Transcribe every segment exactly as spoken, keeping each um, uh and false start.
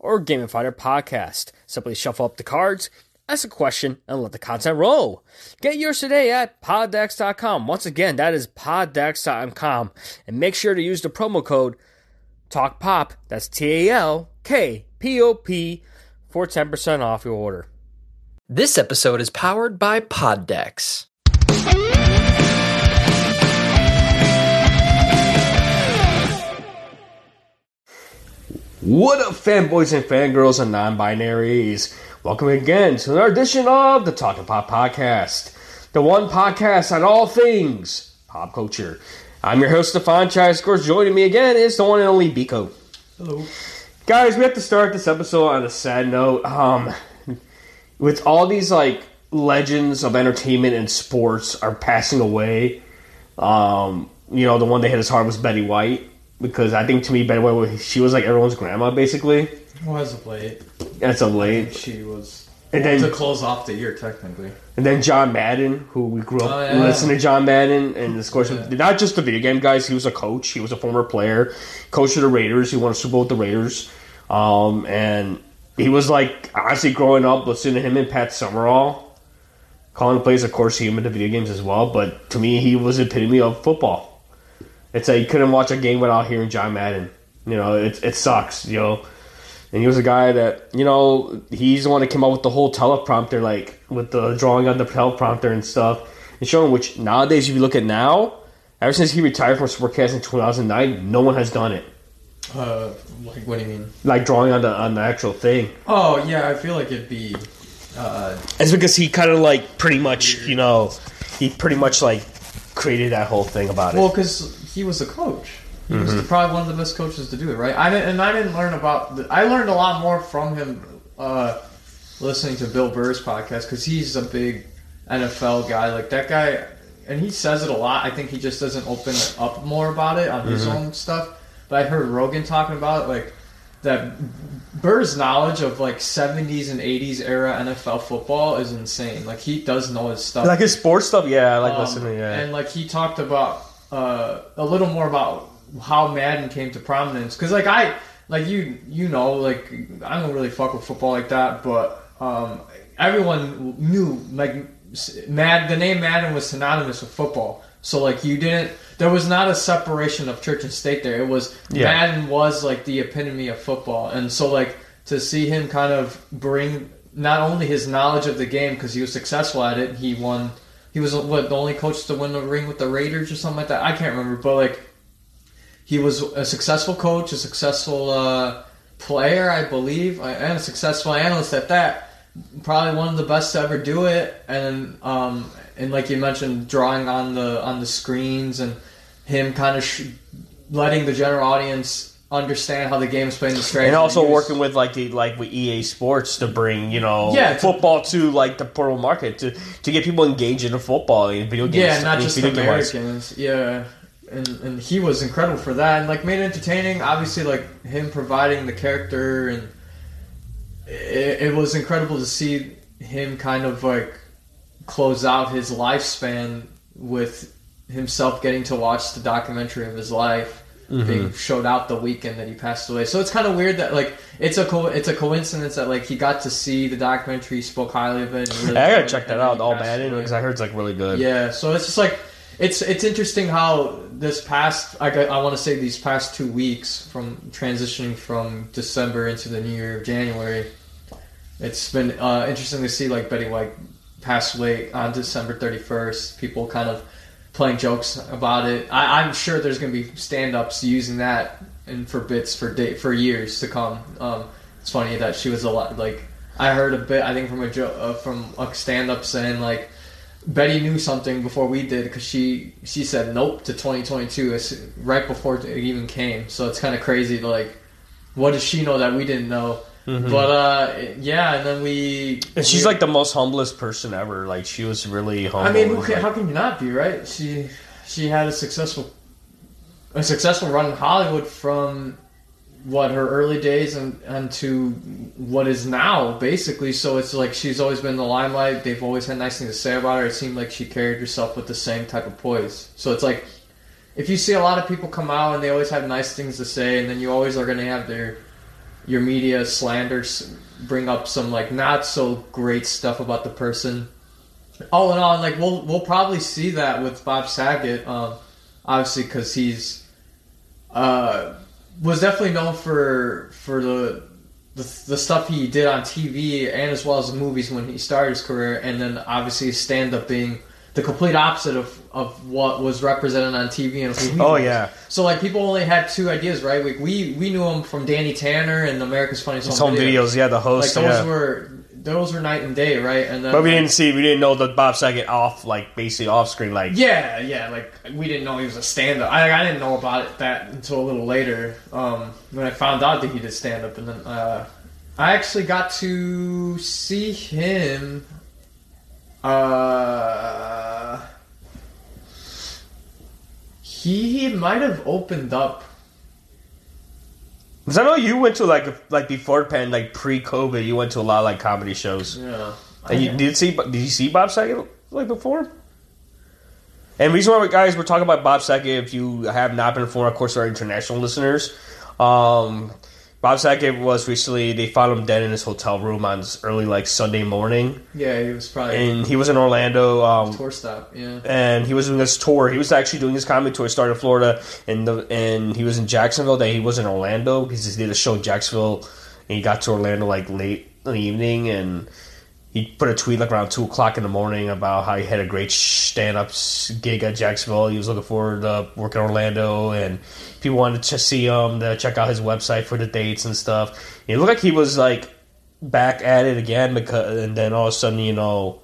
or gamify their podcast. Simply shuffle up the cards, ask a question, and let the content roll. Get yours today at poddex dot com. Once again, that is poddex dot com. And make sure to use the promo code TALKPOP, that's T A L K P O P, for ten percent off your order. This episode is powered by Poddex. What up, fanboys and fangirls and non-binaries? Welcome again to another edition of the Talkin' Pop Podcast, the one podcast on all things pop culture. I'm your host, Stefan Chai. Of course, joining me again is the one and only Biko. Hello. Guys, we have to start this episode on a sad note. Um, with all these, like, legends of entertainment and sports are passing away, um, you know, the one that hit us hard was Betty White. Because I think, to me, Betty White, she was like everyone's grandma, basically. Well, as of late. As of late. She was and then, to close off the year, technically. And then John Madden, who we grew up oh, yeah. listening to John Madden. And, of course, yeah. not just the video game guys. He was a coach. He was a former player. Coach of the Raiders. He won a Super Bowl with the Raiders. Um, and he was, like, honestly, growing up, listening to him and Pat Summerall. Calling plays, of course, he into video games as well. But, to me, he was the epitome of football. It's like you couldn't watch a game without hearing John Madden. You know, it it sucks, you know. And he was a guy that, you know, he's the one that came up with the whole teleprompter, like, with the drawing on the teleprompter and stuff. And showing which, nowadays, if you look at now, ever since he retired from sportcast in two thousand nine, no one has done it. Uh, like, what do you mean? Like, drawing on the, on the actual thing. Oh, yeah, I feel like it'd be... Uh, it's because he kind of, like, pretty much, weird. You know, he pretty much, like, created that whole thing about it. Well, because... He was a coach. He mm-hmm. was probably one of the best coaches to do it, right? I didn't, and I didn't learn about... The, I learned a lot more from him uh, listening to Bill Burr's podcast because he's a big N F L guy. Like, that guy... And he says it a lot. I think he just doesn't open up more about it on mm-hmm. his own stuff. But I heard Rogan talking about it, like, that Burr's knowledge of, like, seventies and eighties era N F L football is insane. Like, he does know his stuff. Like, his sports stuff? Yeah, I like um, listening, yeah. And, like, he talked about... Uh, a little more about how Madden came to prominence, because like I, like you, you know, like I don't really fuck with football like that, but um, everyone knew like Mad. The name Madden was synonymous with football, so like you didn't. There was not a separation of church and state there. It was yeah. Madden was like the epitome of football, and so like to see him kind of bring not only his knowledge of the game because he was successful at it, he won. He was what, the only coach to win the ring with the Raiders or something like that. I can't remember, but like he was a successful coach, a successful uh, player, I believe, and a successful analyst at that. Probably one of the best to ever do it. And um, and like you mentioned, drawing on the on the screens and him kind of sh- letting the general audience understand how the game is played, the strategy, and also working with like the like with E A Sports to bring you know yeah, football to, to like the portal market to to get people engaged in the football and video games. Yeah, not just Americans. Yeah, and and he was incredible for that and like made it entertaining. Obviously, like him providing the character and it, it was incredible to see him kind of like close out his lifespan with himself getting to watch the documentary of his life. Mm-hmm. Being showed out the weekend that he passed away, so it's kind of weird that like it's a co- it's a coincidence that like he got to see the documentary, spoke highly of it. And really I gotta check that out, all bad in because I heard it's like really good. Yeah, so it's just like it's it's interesting how this past I I want to say these past two weeks from transitioning from December into the new year of January, it's been uh, interesting to see like Betty White pass away on December thirty-first. People kind of. Playing jokes about it. I, I'm sure there's going to be stand-ups using that and for bits for day, for years to come. Um, it's funny that she was a lot like I heard a bit. I think from a jo- uh, from a stand-up saying like Betty knew something before we did because she she said nope to twenty twenty-two right before it even came. So it's kind of crazy. Like what does she know that we didn't know? Mm-hmm. But uh, yeah, and then we. And she's we, like the most humblest person ever. Like she was really humble. I mean, who can, like, how can you not be, right? She she had a successful a successful run in Hollywood from what her early days and and to what is now, basically. So it's like she's always been in the limelight. They've always had nice things to say about her. It seemed like she carried herself with the same type of poise. So it's like if you see a lot of people come out and they always have nice things to say, and then you always are going to have their your media slanders bring up some like not so great stuff about the person. All in all, like we'll we'll probably see that with Bob Saget, um, obviously, because he's uh, was definitely known for for the, the the stuff he did on T V and as well as the movies when he started his career, and then obviously his stand up being the complete opposite of, of what was represented on T V and who he oh was. Yeah. So like people only had two ideas, right? Like we we knew him from Danny Tanner and America's Funniest Home, home videos. videos, yeah, the host. Like those yeah. were those were night and day, right? And then, but we like, didn't see, we didn't know that Bob Saget off, like basically off screen, like yeah, yeah, like we didn't know he was a stand up. I I didn't know about it that until a little later um, when I found out that he did stand up, and then uh, I actually got to see him. Uh, he, he might have opened up. Cause I know you went to like like before pan like pre COVID, you went to a lot of like comedy shows. Yeah, and you, did you see did you see Bob Saget like before? And the reason why we guys we're talking about Bob Saget, if you have not been informed, of course, our international listeners. Um, Bob Saget was recently, they found him dead in his hotel room on this early, like, Sunday morning. Yeah, he was probably... And he was in Orlando. Um, tour stop, yeah. And he was doing this tour. He was actually doing his comedy tour. He started in Florida, and the, and he was in Jacksonville. Then he was in Orlando because he did a show in Jacksonville, and he got to Orlando, like, late in the evening, and he put a tweet, like, around two o'clock in the morning about how he had a great stand-up gig at Jacksonville. He was looking forward to working in Orlando, and... people wanted to see him, to check out his website for the dates and stuff. It looked like he was like back at it again, because and then all of a sudden, you know,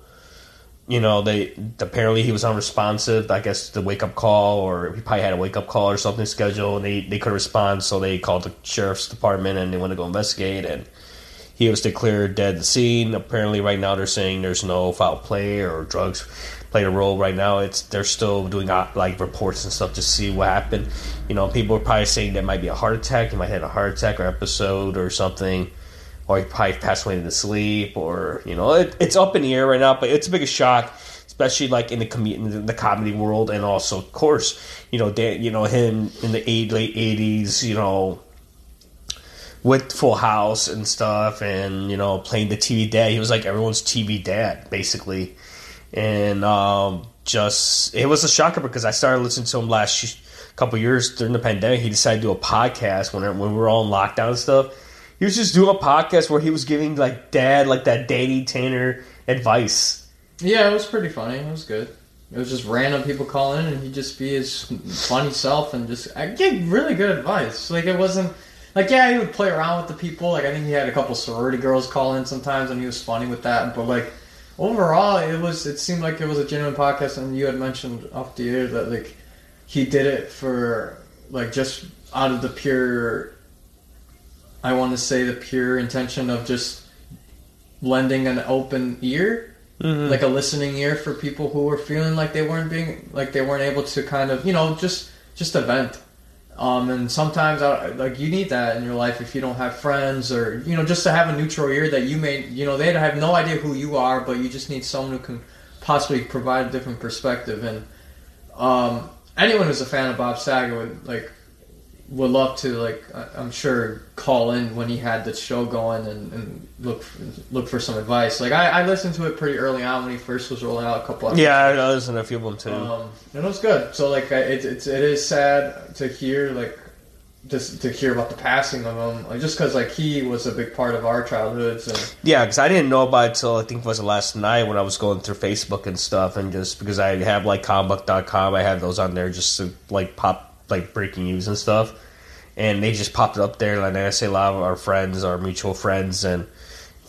you know, they apparently he was unresponsive. I guess the wake up call, or he probably had a wake up call or something scheduled, and they they couldn't respond, so they called the sheriff's department and they went to go investigate. And he was declared dead at the scene. Apparently, right now they're saying there's no foul play or drugs played a role right now. It's they're still doing like reports and stuff to see what happened. You know, people are probably saying there might be a heart attack. He might have had a heart attack or episode or something, or he probably passed away in his sleep, or you know, it, it's up in the air right now. But it's a big shock, especially like in the com- in the comedy world, and also of course, you know, Dan, you know him in the eight, late eighties, you know, with Full House and stuff, and you know, playing the T V dad. He was like everyone's T V dad, basically. And um, just it was a shocker because I started listening to him last sh- couple years during the pandemic. He decided to do a podcast when when we were all in lockdown and stuff. He was just doing a podcast where he was giving like dad like that Danny Tanner advice. Yeah, it was pretty funny. It was good. It was just random people call in and he'd just be his funny self and just I gave really good advice. Like it wasn't like yeah he would play around with the people. Like I think he had a couple sorority girls call in sometimes and he was funny with that. But like. Overall, it was. It seemed like it was a genuine podcast, and you had mentioned off the air that like he did it for like just out of the pure. I want to say the pure intention of just lending an open ear, mm-hmm. like a listening ear for people who were feeling like they weren't being like they weren't able to kind of you know just just a vent. Um, and sometimes I, like you need that in your life if you don't have friends or you know just to have a neutral ear that you may you know they have no idea who you are but you just need someone who can possibly provide a different perspective. And um, anyone who's a fan of Bob Saget would like would love to like I'm sure call in when he had the show going and, and look for, look for some advice. Like I, I listened to it pretty early on when he first was rolling out a couple. Episodes. Yeah, I listened to a few of them too. Um, and it was good. So like it's it's it is sad to hear like just to hear about the passing of him. Like, just because like he was a big part of our childhoods. And... yeah, because I didn't know about it until I think it was the last night when I was going through Facebook and stuff, and just because I have like comic book dot com, I have those on there just to like pop like breaking news and stuff. And they just popped it up there, and I say a lot of our friends, our mutual friends, and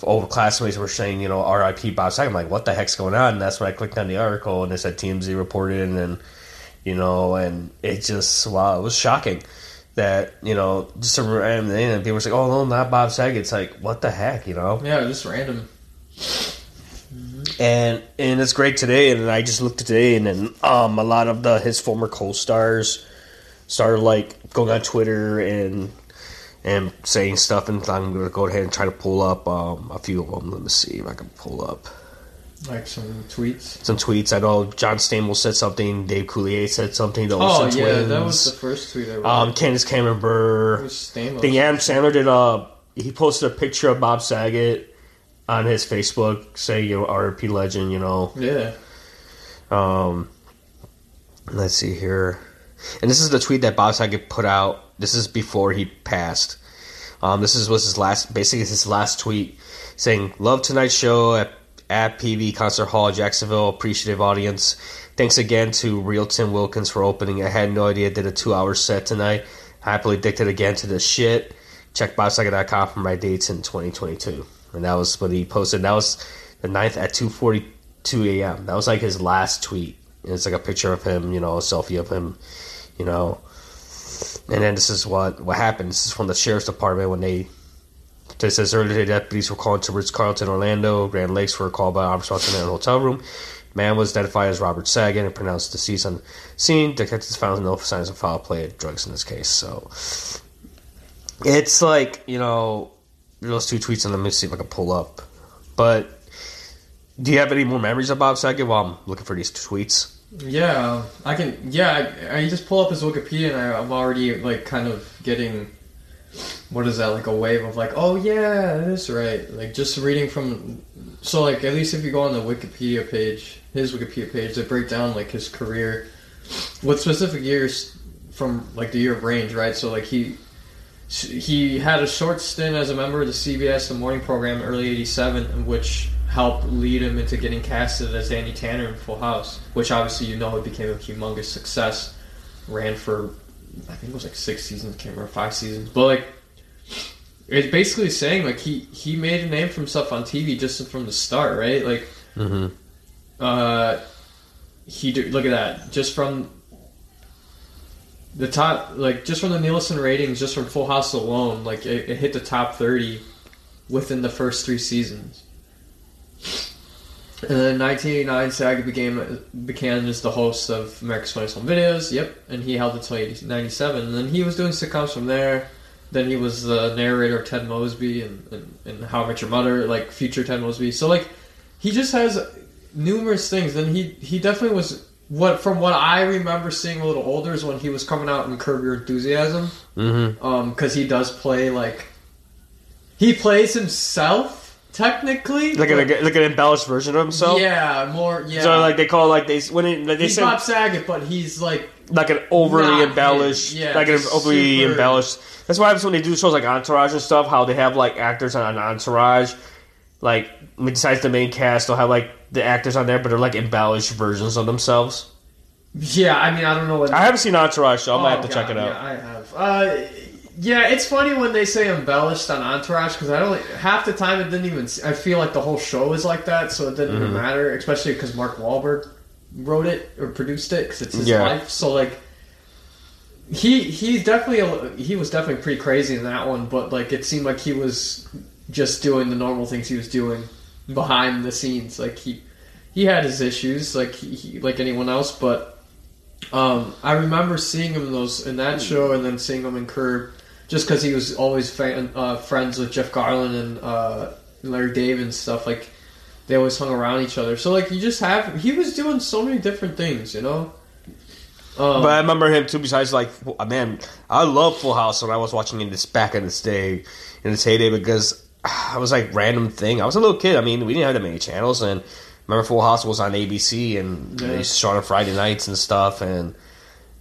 old classmates were saying, you know, R I P Bob Saget. I'm like, what the heck's going on? And that's when I clicked on the article, and it said T M Z reported, and then, you know, and it just, wow, it was shocking. that, you know, just a random thing, and people were like, oh, no, not Bob Saget. It's like, what the heck, you know? Yeah, just random. Mm-hmm. And and it's great today, and I just looked today, and then um, a lot of the his former co-stars started, like, going on Twitter and and saying stuff, and I'm going to go ahead and try to pull up um, a few of them. Let me see if I can pull up. Like some tweets? Some tweets. I know John Stamos said something. Dave Coulier said something. The Olsen twins. Oh, yeah. That was the first tweet I read. Um, Candace Cameron Bure. Stamos. The Adam Sandler did a... He posted a picture of Bob Saget on his Facebook saying, you know, R I P legend, you know. Yeah. Um, let's see here. And this is the tweet that Bob Saget put out. This is before he passed. Um, this is was his last... Basically, his last tweet saying, love tonight's show at... At P V Concert Hall, Jacksonville, appreciative audience. Thanks again to Real Tim Wilkins for opening. I had no idea I did a two-hour set tonight. Happily addicted again to this shit. Check bob saget dot com for my dates in twenty twenty-two. And that was what he posted. That was the ninth at two forty-two a.m. That was like his last tweet. And it's like a picture of him, you know, a selfie of him, you know. And then this is what, what happened. This is from the sheriff's department when they... So it says, earlier today, deputies were called to Ritz-Carlton, Orlando. Grand Lakes were called by Armstrong in a hotel room. Man was identified as Robert Saget and pronounced deceased on scene. Detectives found no signs of foul play or drugs in this case. So it's like, you know, those two tweets, and let me see if I can pull up. But do you have any more memories of Bob Saget while I'm looking for these tweets? Yeah, I can. Yeah, I, I just pull up his Wikipedia, and I, I'm already like kind of getting. What is that, like a wave of like, oh yeah, that's right. Like just reading from, so like at least if you go on the Wikipedia page, his Wikipedia page, they break down like his career with specific years from like the year of range, right? So like he he had a short stint as a member of the C B S The Morning Program early eighty-seven, which helped lead him into getting casted as Danny Tanner in Full House, which obviously you know it became a humongous success. Ran for, I think it was like six seasons, I can't remember, five seasons. But like, it's basically saying like he, he made a name for himself on T V just from the start, right? Like, mm-hmm. uh, he did, look at that, just from the top, like just from the Nielsen ratings, just from Full House alone, like it, it hit the top thirty within the first three seasons. And then in nineteen eighty-nine, Saget became, became just the host of America's Funniest Home Videos. Yep. And he held it until nineteen ninety-seven. And then he was doing sitcoms from there. Then he was the narrator of Ted Mosby and, and, and How I Met Your Mother, like future Ted Mosby. So, like, he just has numerous things. Then he, he definitely was, what from what I remember seeing a little older, is when he was coming out in Curb Your Enthusiasm. Mm-hmm. Um, 'cause he does play, like, he plays himself. Technically, like an like an embellished version of himself. Yeah, more. Yeah. So like they call like they when it, like they he's say Bob Saget, but he's like like an overly embellished, yeah, like an overly super... embellished. That's why happens when they do shows like Entourage and stuff. How they have like actors on Entourage, like besides the main cast, they'll have like the actors on there, but they're like embellished versions of themselves. Yeah, I mean, I don't know what I haven't seen Entourage, so I oh, might have to God, check it out. Yeah, I have. Uh, Yeah, it's funny when they say embellished on Entourage, because I don't half the time it didn't even. I feel like the whole show is like that, so it didn't mm-hmm. even matter. Especially because Mark Wahlberg wrote it or produced it, because it's his yeah. life. So like, he he's definitely a, he was definitely pretty crazy in that one, but like it seemed like he was just doing the normal things he was doing behind the scenes. Like he he had his issues, like he, he like anyone else, but um, I remember seeing him in those in that show, and then seeing him in Curb. Just because he was always fan, uh, friends with Jeff Garland and uh, Larry David and stuff. Like, they always hung around each other. So, like, you just have... He was doing so many different things, you know? Um, but I remember him, too, besides, like... Man, I love Full House when I was watching this back in this day, in its heyday, because I was, like, random thing. I was a little kid. I mean, we didn't have that many channels. And I remember Full House was on A B C, and yeah. they used to show on Friday nights and stuff. And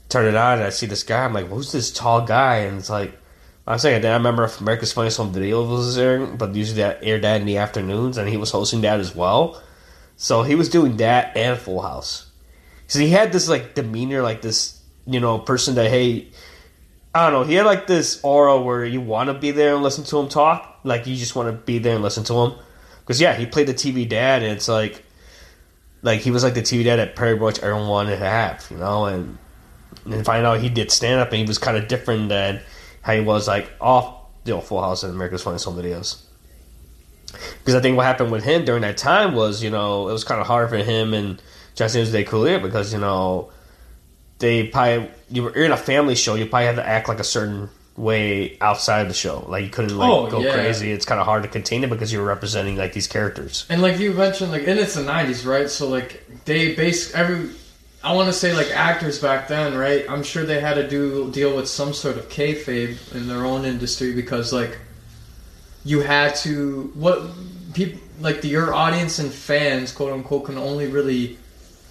turn it on, and I see this guy. I'm like, who's this tall guy? And it's like... I'm saying that I remember if America's Funniest Home Videos was airing, but usually that aired that in the afternoons, and he was hosting that as well. So he was doing that and Full House. So he had this like demeanor, like this, you know, person that, hey, I don't know, he had like this aura where you want to be there and listen to him talk, like you just want to be there and listen to him. Because yeah, he played the T V dad, and it's like, like he was like the T V dad that pretty much everyone wanted to have, you know, and and find out he did stand up and he was kind of different than how he was like off the you know, Full House and America's Funniest Home Videos. Because I think what happened with him during that time was, you know, it was kind of hard for him and John Stamos, Dave Coulier, because, you know, they probably, you were in a family show, you probably had to act like a certain way outside the show. Like, you couldn't, like, oh, go yeah. crazy. It's kind of hard to contain it because you were representing, like, these characters. And, like, you mentioned, like, and it's the nineties, right? So, like, they base every, I want to say, like, actors back then, right? I'm sure they had to do deal with some sort of kayfabe in their own industry because, like, you had to, what people, like, the, your audience and fans, quote unquote, can only really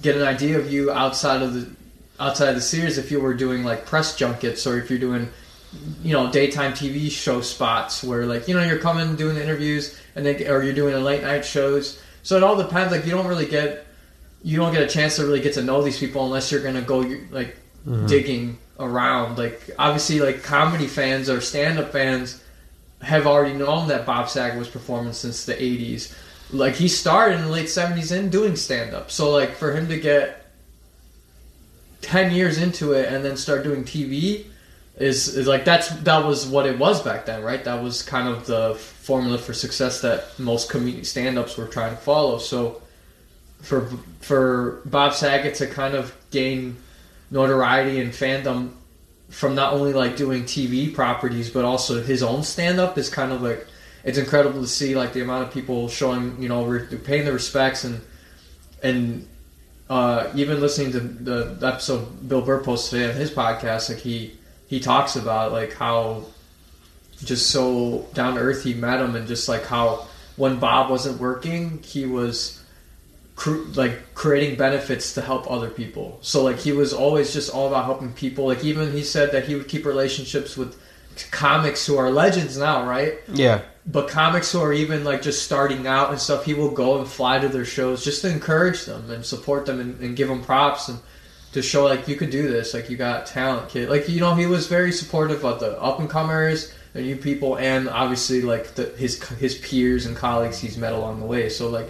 get an idea of you outside of the outside of the series if you were doing, like, press junkets or if you're doing, you know, daytime T V show spots where, like, you know, you're coming doing interviews and they, or you're doing late night shows. So it all depends. Like, you don't really get, you don't get a chance to really get to know these people unless you're going to go, like, mm-hmm. digging around. Like, obviously, like, comedy fans or stand-up fans have already known that Bob Saget was performing since the eighties. Like, he started in the late seventies and doing stand-up. So, like, for him to get ten years into it and then start doing T V is, is like, that's that was what it was back then, right? That was kind of the formula for success that most comedic stand-ups were trying to follow. So for for Bob Saget to kind of gain notoriety and fandom from not only, like, doing T V properties but also his own stand-up is kind of, like, it's incredible to see, like, the amount of people showing, you know, re- paying the respects and and uh, even listening to the, the episode Bill Burr posted today on his podcast, like, he he talks about, like, how just so down to earth he met him and just, like, how when Bob wasn't working, he was cr- like creating benefits to help other people. So, like, he was always just all about helping people. Like, even he said that he would keep relationships with comics who are legends now, right? Yeah. But comics who are even, like, just starting out and stuff, he will go and fly to their shows just to encourage them and support them and, and give them props and to show, like, you could do this, like, you got talent, kid. Like, you know, he was very supportive of the up and comers, the new people, and obviously, like, the, his his peers and colleagues he's met along the way. So, like,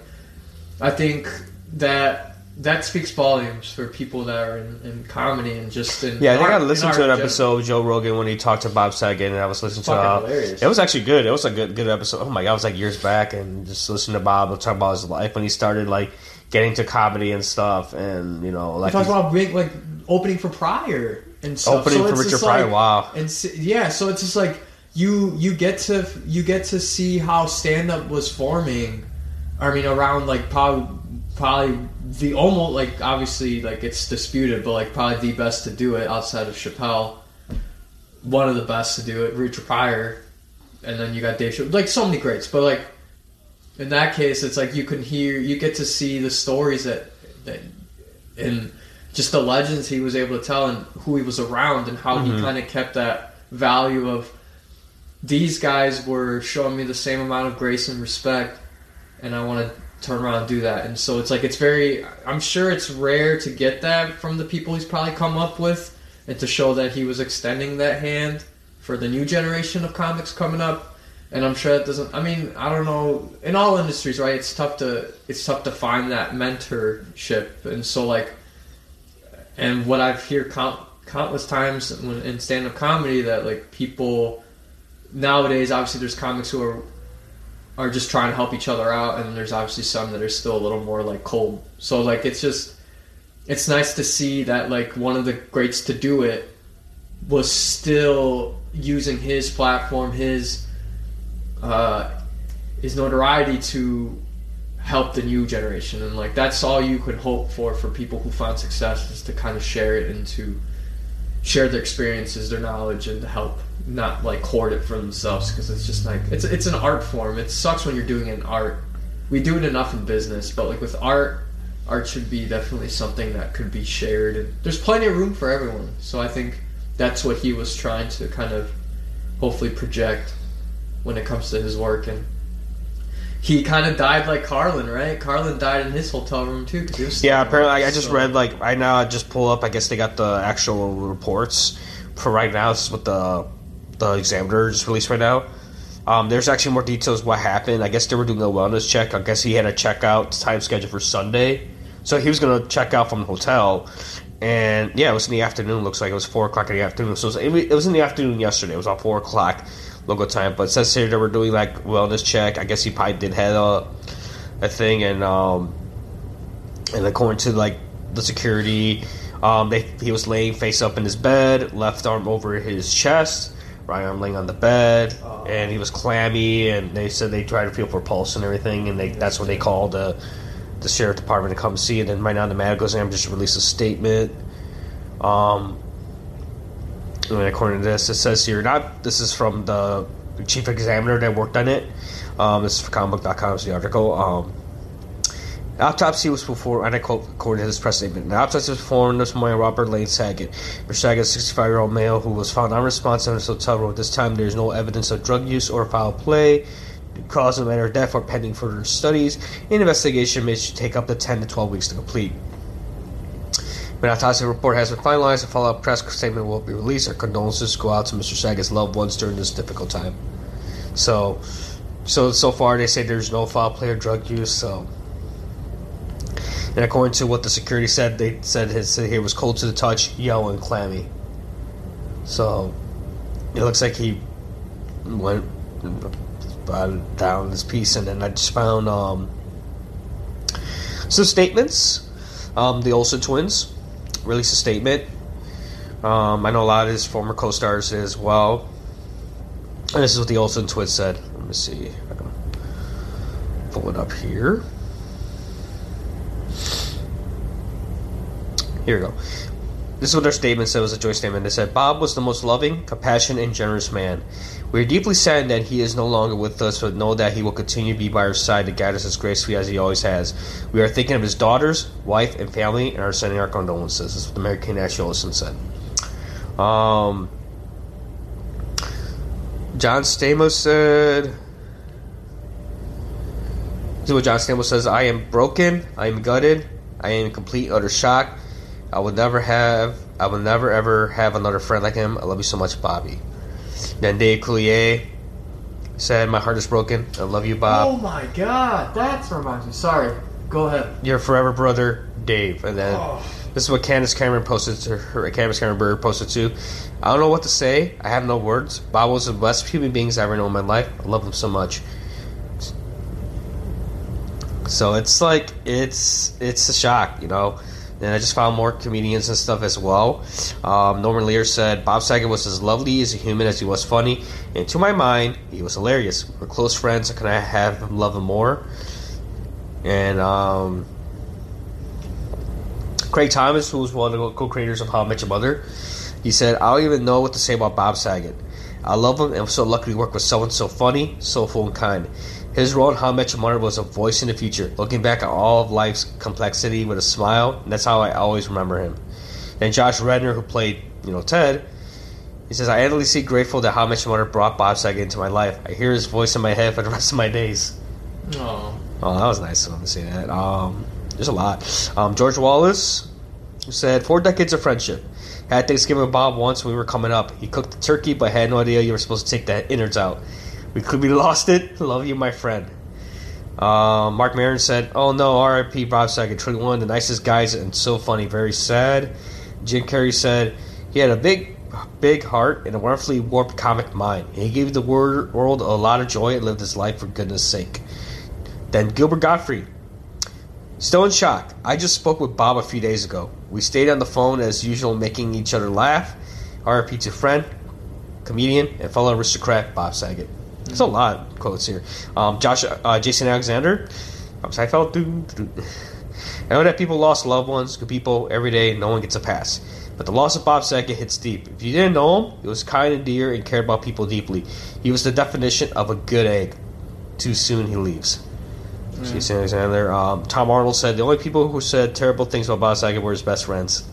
I think that that speaks volumes for people that are in, in comedy and just in yeah. I think art, I listened to an general. episode of Joe Rogan when he talked to Bob Saget, and I was listening Fucking to hilarious. It was actually good. It was a good good episode. Oh my god, it was like years back, and just listening to Bob talk about his life when he started, like, getting to comedy and stuff, and, you know, like, talk about big, like, opening for Pryor and stuff. Opening so for Richard Pryor, like, wow. And yeah, so it's just like you you get to you get to see how stand up was forming. I mean, around, like, probably probably. The almost, like, obviously, like, it's disputed, but, like, probably the best to do it outside of Chappelle. One of the best to do it, Richard Pryor, and then you got Dave Chappelle. Like, so many greats, but, like, in that case, it's like you can hear, you get to see the stories that, that and just the legends he was able to tell and who he was around and how mm-hmm. he kind of kept that value of these guys were showing me the same amount of grace and respect, and I want to turn around and do that. And so it's like, it's very, I'm sure it's rare to get that from the people he's probably come up with, and to show that he was extending that hand for the new generation of comics coming up. And I'm sure it doesn't, I mean, I don't know, in all industries, right, it's tough to it's tough to find that mentorship. And so, like, and what I've heard count, countless times when, in stand-up comedy, that, like, people nowadays, obviously there's comics who are are just trying to help each other out, and there's obviously some that are still a little more, like, cold. So, like, it's just, it's nice to see that, like, one of the greats to do it was still using his platform, his uh, his notoriety to help the new generation. And, like, that's all you could hope for for people who found success, is to kind of share it and to share their experiences, their knowledge, and to help, not, like, hoard it for themselves, because it's just, like, it's it's an art form. It sucks when you're doing it in art. We do it enough in business, but, like, with art, art should be definitely something that could be shared, and there's plenty of room for everyone. So I think that's what he was trying to kind of hopefully project when it comes to his work. And he kind of died like Carlin, right? Carlin died in his hotel room too. Cause he was yeah, apparently. Like, I just so. read, like, right now I just pull up, I guess they got the actual reports for right now. This is what the the Examiner just released right now. Um, there's actually more details what happened. I guess they were doing a wellness check. I guess he had a checkout time scheduled for Sunday, so he was going to check out from the hotel. And, yeah, it was in the afternoon. Looks like it was four o'clock in the afternoon. So it was, it was in the afternoon yesterday. It was on four o'clock local time. But it says here they were doing, like, wellness check. I guess he probably did have a, a thing. And, um, and according to, like, the security, um, they, he was laying face up in his bed, left arm over his chest, right arm laying on the bed. And he was clammy. And they said they tried to feel for pulse and everything. And they, that's when they called the... the sheriff department to come see it, and right now the medical exam just released a statement. Um, and according to this, it says here, not this is from the chief examiner that worked on it. Um, this is from comic book dot com, is the article. Um, the autopsy was performed, and I quote according to this press statement, the autopsy was performed this morning, Robert Lane Saget. Mister Saget, sixty-five year old male who was found unresponsive in his hotel room at this time. There is no evidence of drug use or foul play. Cause of matter of death or pending further studies. An investigation may take up to ten to twelve weeks to complete. When autopsy report has been finalized, a follow-up press statement will be released. Our condolences go out to Mister Saget's loved ones during this difficult time. So, so so far they say there's no foul play or drug use. So, and according to what the security said, they said his he was cold to the touch, yellow and clammy. So, it looks like he went. Down this piece, and then I just found um, some statements. Um, the Olsen twins released a statement. Um, I know a lot of his former co-stars as well. And this is what the Olsen twins said. Let me see if I can pull it up here. Here we go. This is what their statement said. It was a joint statement. They said, Bob was the most loving, compassionate, and generous man. We are deeply saddened that he is no longer with us, but know that he will continue to be by our side to guide us as gracefully as he always has. We are thinking of his daughters, wife, and family, and are sending our condolences. That's what the Mary-Kate Olsen said. Um, John Stamos said... This is what John Stamos says. I am broken. I am gutted. I am in complete utter shock. I will never have, I will never ever have another friend like him. I love you so much, Bobby. Then Dave Coulier said, my heart is broken. I love you, Bob. Oh my God, that reminds me. Sorry, go ahead. Your forever brother, Dave. And then oh. This is what Candace Cameron posted to her, Candace Cameron Bure posted to. I don't know what to say. I have no words. Bob was the best human beings I ever known in my life. I love him so much. So it's like, it's it's a shock, you know. And I just found more comedians and stuff as well. Um, Norman Lear said, Bob Saget was as lovely as a human as he was funny. And to my mind, he was hilarious. We're close friends. How can I have him love him more? And um, Craig Thomas, who was one of the co-creators of How I Met Your Mother, he said, I don't even know what to say about Bob Saget. I love him and I'm so lucky to work with someone so funny, soulful, and kind. His role in How I Met Your Mother was a voice in the future, looking back at all of life's complexity with a smile, and that's how I always remember him. Then Josh Radnor, who played, you know, Ted, he says, I endlessly grateful that How I Met Your Mother brought Bob Saget into my life. I hear his voice in my head for the rest of my days. Aww. Oh, that was nice of him to say that. Um, there's a lot. Um, George Wallace, who said, four decades of friendship. Had Thanksgiving with Bob once when we were coming up. He cooked the turkey, but had no idea you were supposed to take the innards out. We could be lost it. Love you, my friend. Uh, Mark Maron said, oh, no, R I P Bob Saget, truly one of the nicest guys and so funny, very sad. Jim Carrey said, he had a big, big heart and a wonderfully warped comic mind. He gave the world a lot of joy and lived his life for goodness sake. Then Gilbert Gottfried. Still in shock. I just spoke with Bob a few days ago. We stayed on the phone as usual, making each other laugh. R I P to friend, comedian, and fellow aristocrat Bob Saget. There's a lot of quotes here. Um, Josh, uh, Jason Alexander. I'm sorry, I felt. I know that people lost loved ones, good people, every day. No one gets a pass. But the loss of Bob Saget hits deep. If you didn't know him, he was kind and dear and cared about people deeply. He was the definition of a good egg. Too soon he leaves. Mm. Jason Alexander. Um, Tom Arnold said, the only people who said terrible things about Bob Saget were his best friends.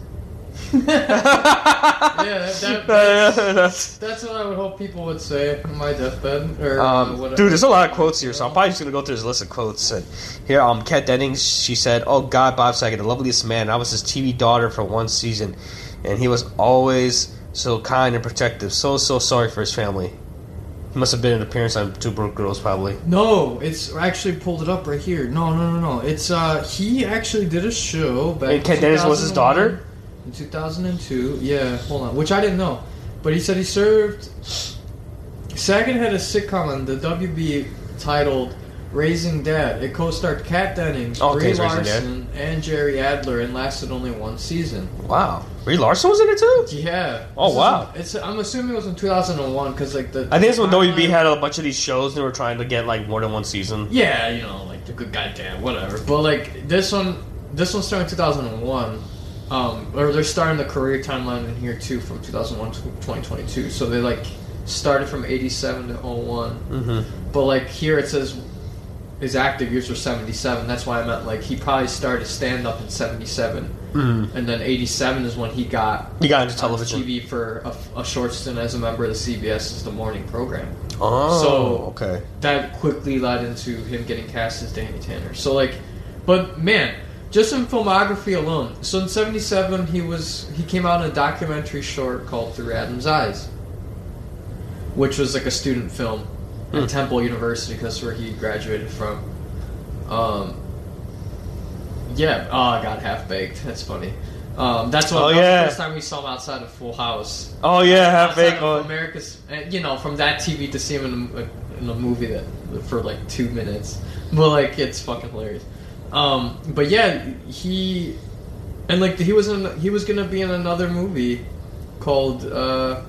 yeah, that, that's, that's, that's what I would hope people would say on my deathbed. Or um, whatever. Dude, there's a lot of quotes here, so I'm probably just going to go through this list of quotes. And here, um, Kat Dennings, she said, oh, God, Bob Saget, the loveliest man. I was his T V daughter for one season, and he was always so kind and protective. So, so sorry for his family. He must have been an appearance on Two Broke Girls, probably. No, it's... I actually pulled it up right here. No, no, no, no. It's, uh... He actually did a show back in two thousand one. And Kat Dennings was his daughter? In two thousand two, yeah, hold on, which I didn't know. But he said he served... Saget had a sitcom on the W B titled Raising Dad. It co-starred Kat Dennings, oh, Brie Larson, and Jerry Adler, and lasted only one season. Wow. Brie Larson was in it too? Yeah. Oh, this wow. Is, it's, I'm assuming it was in two thousand one, because like the... I think it's when W B had a bunch of these shows that were trying to get like more than one season. Yeah, you know, like the good goddamn whatever. But like this one, this one started in two thousand one. Um, or they're starting the career timeline in here too, from two thousand one to twenty twenty-two. So they like started from eighty-seven to oh one. Mm-hmm. But like here it says his active years were seventy-seven. That's why I meant like he probably started stand up in seventy-seven, mm-hmm. and then eighty-seven is when he got he got into television T V for a, a short stint as a member of the C B S's The Morning Program. Oh, so okay. That quickly led into him getting cast as Danny Tanner. So like, but man. Just in filmography alone. So in seventy-seven, he was he came out in a documentary short called Through Adam's Eyes, which was like a student film at mm. Temple University, because that's where he graduated from. Um, yeah, oh, I got half-baked. That's funny. Um, that's what, oh, that yeah. was the first time we saw him outside of Full House. Oh, yeah, half-baked. Oh. America's, you know, from that T V to see him in a, in a movie that for like two minutes. But like, it's fucking hilarious. Um, but yeah, he and like he was in he was gonna be in another movie called uh,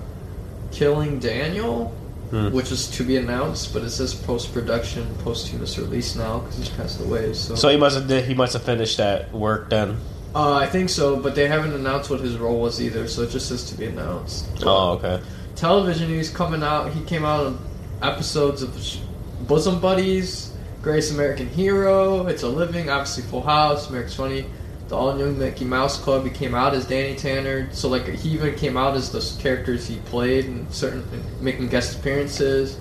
Killing Daniel, hmm. which is to be announced, but it says post production, posthumous release now because he's passed away. So, so he must have he must have finished that work then. Uh, I think so, but they haven't announced what his role was either, so it just says to be announced. Oh, okay. Television, he's coming out. He came out on episodes of Bosom Buddies, Grace American Hero, It's a Living, obviously Full House, America's Funny, The All New Mickey Mouse Club. He came out as Danny Tanner, so like he even came out as the characters he played and certain making guest appearances.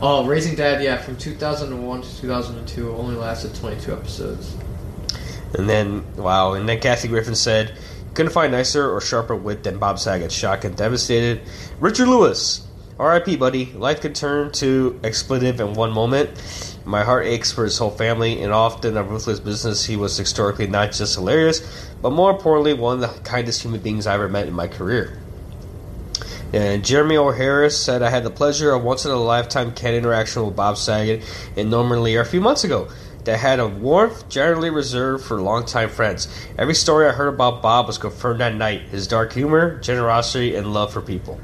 Oh, Raising Dad, yeah, from two thousand one to two thousand two, only lasted twenty-two episodes. And then, wow, and then Kathy Griffin said, couldn't find nicer or sharper wit than Bob Saget, shocked and devastated. Richard Lewis. R I P, buddy. Life could turn to expletive in one moment. My heart aches for his whole family, and often a ruthless business. He was historically not just hilarious, but more importantly, one of the kindest human beings I ever met in my career. And Jeremy O'Harris said, I had the pleasure of once-in-a-lifetime cat interaction with Bob Saget and Norman Lear a few months ago that had a warmth generally reserved for longtime friends. Every story I heard about Bob was confirmed that night. His dark humor, generosity, and love for people.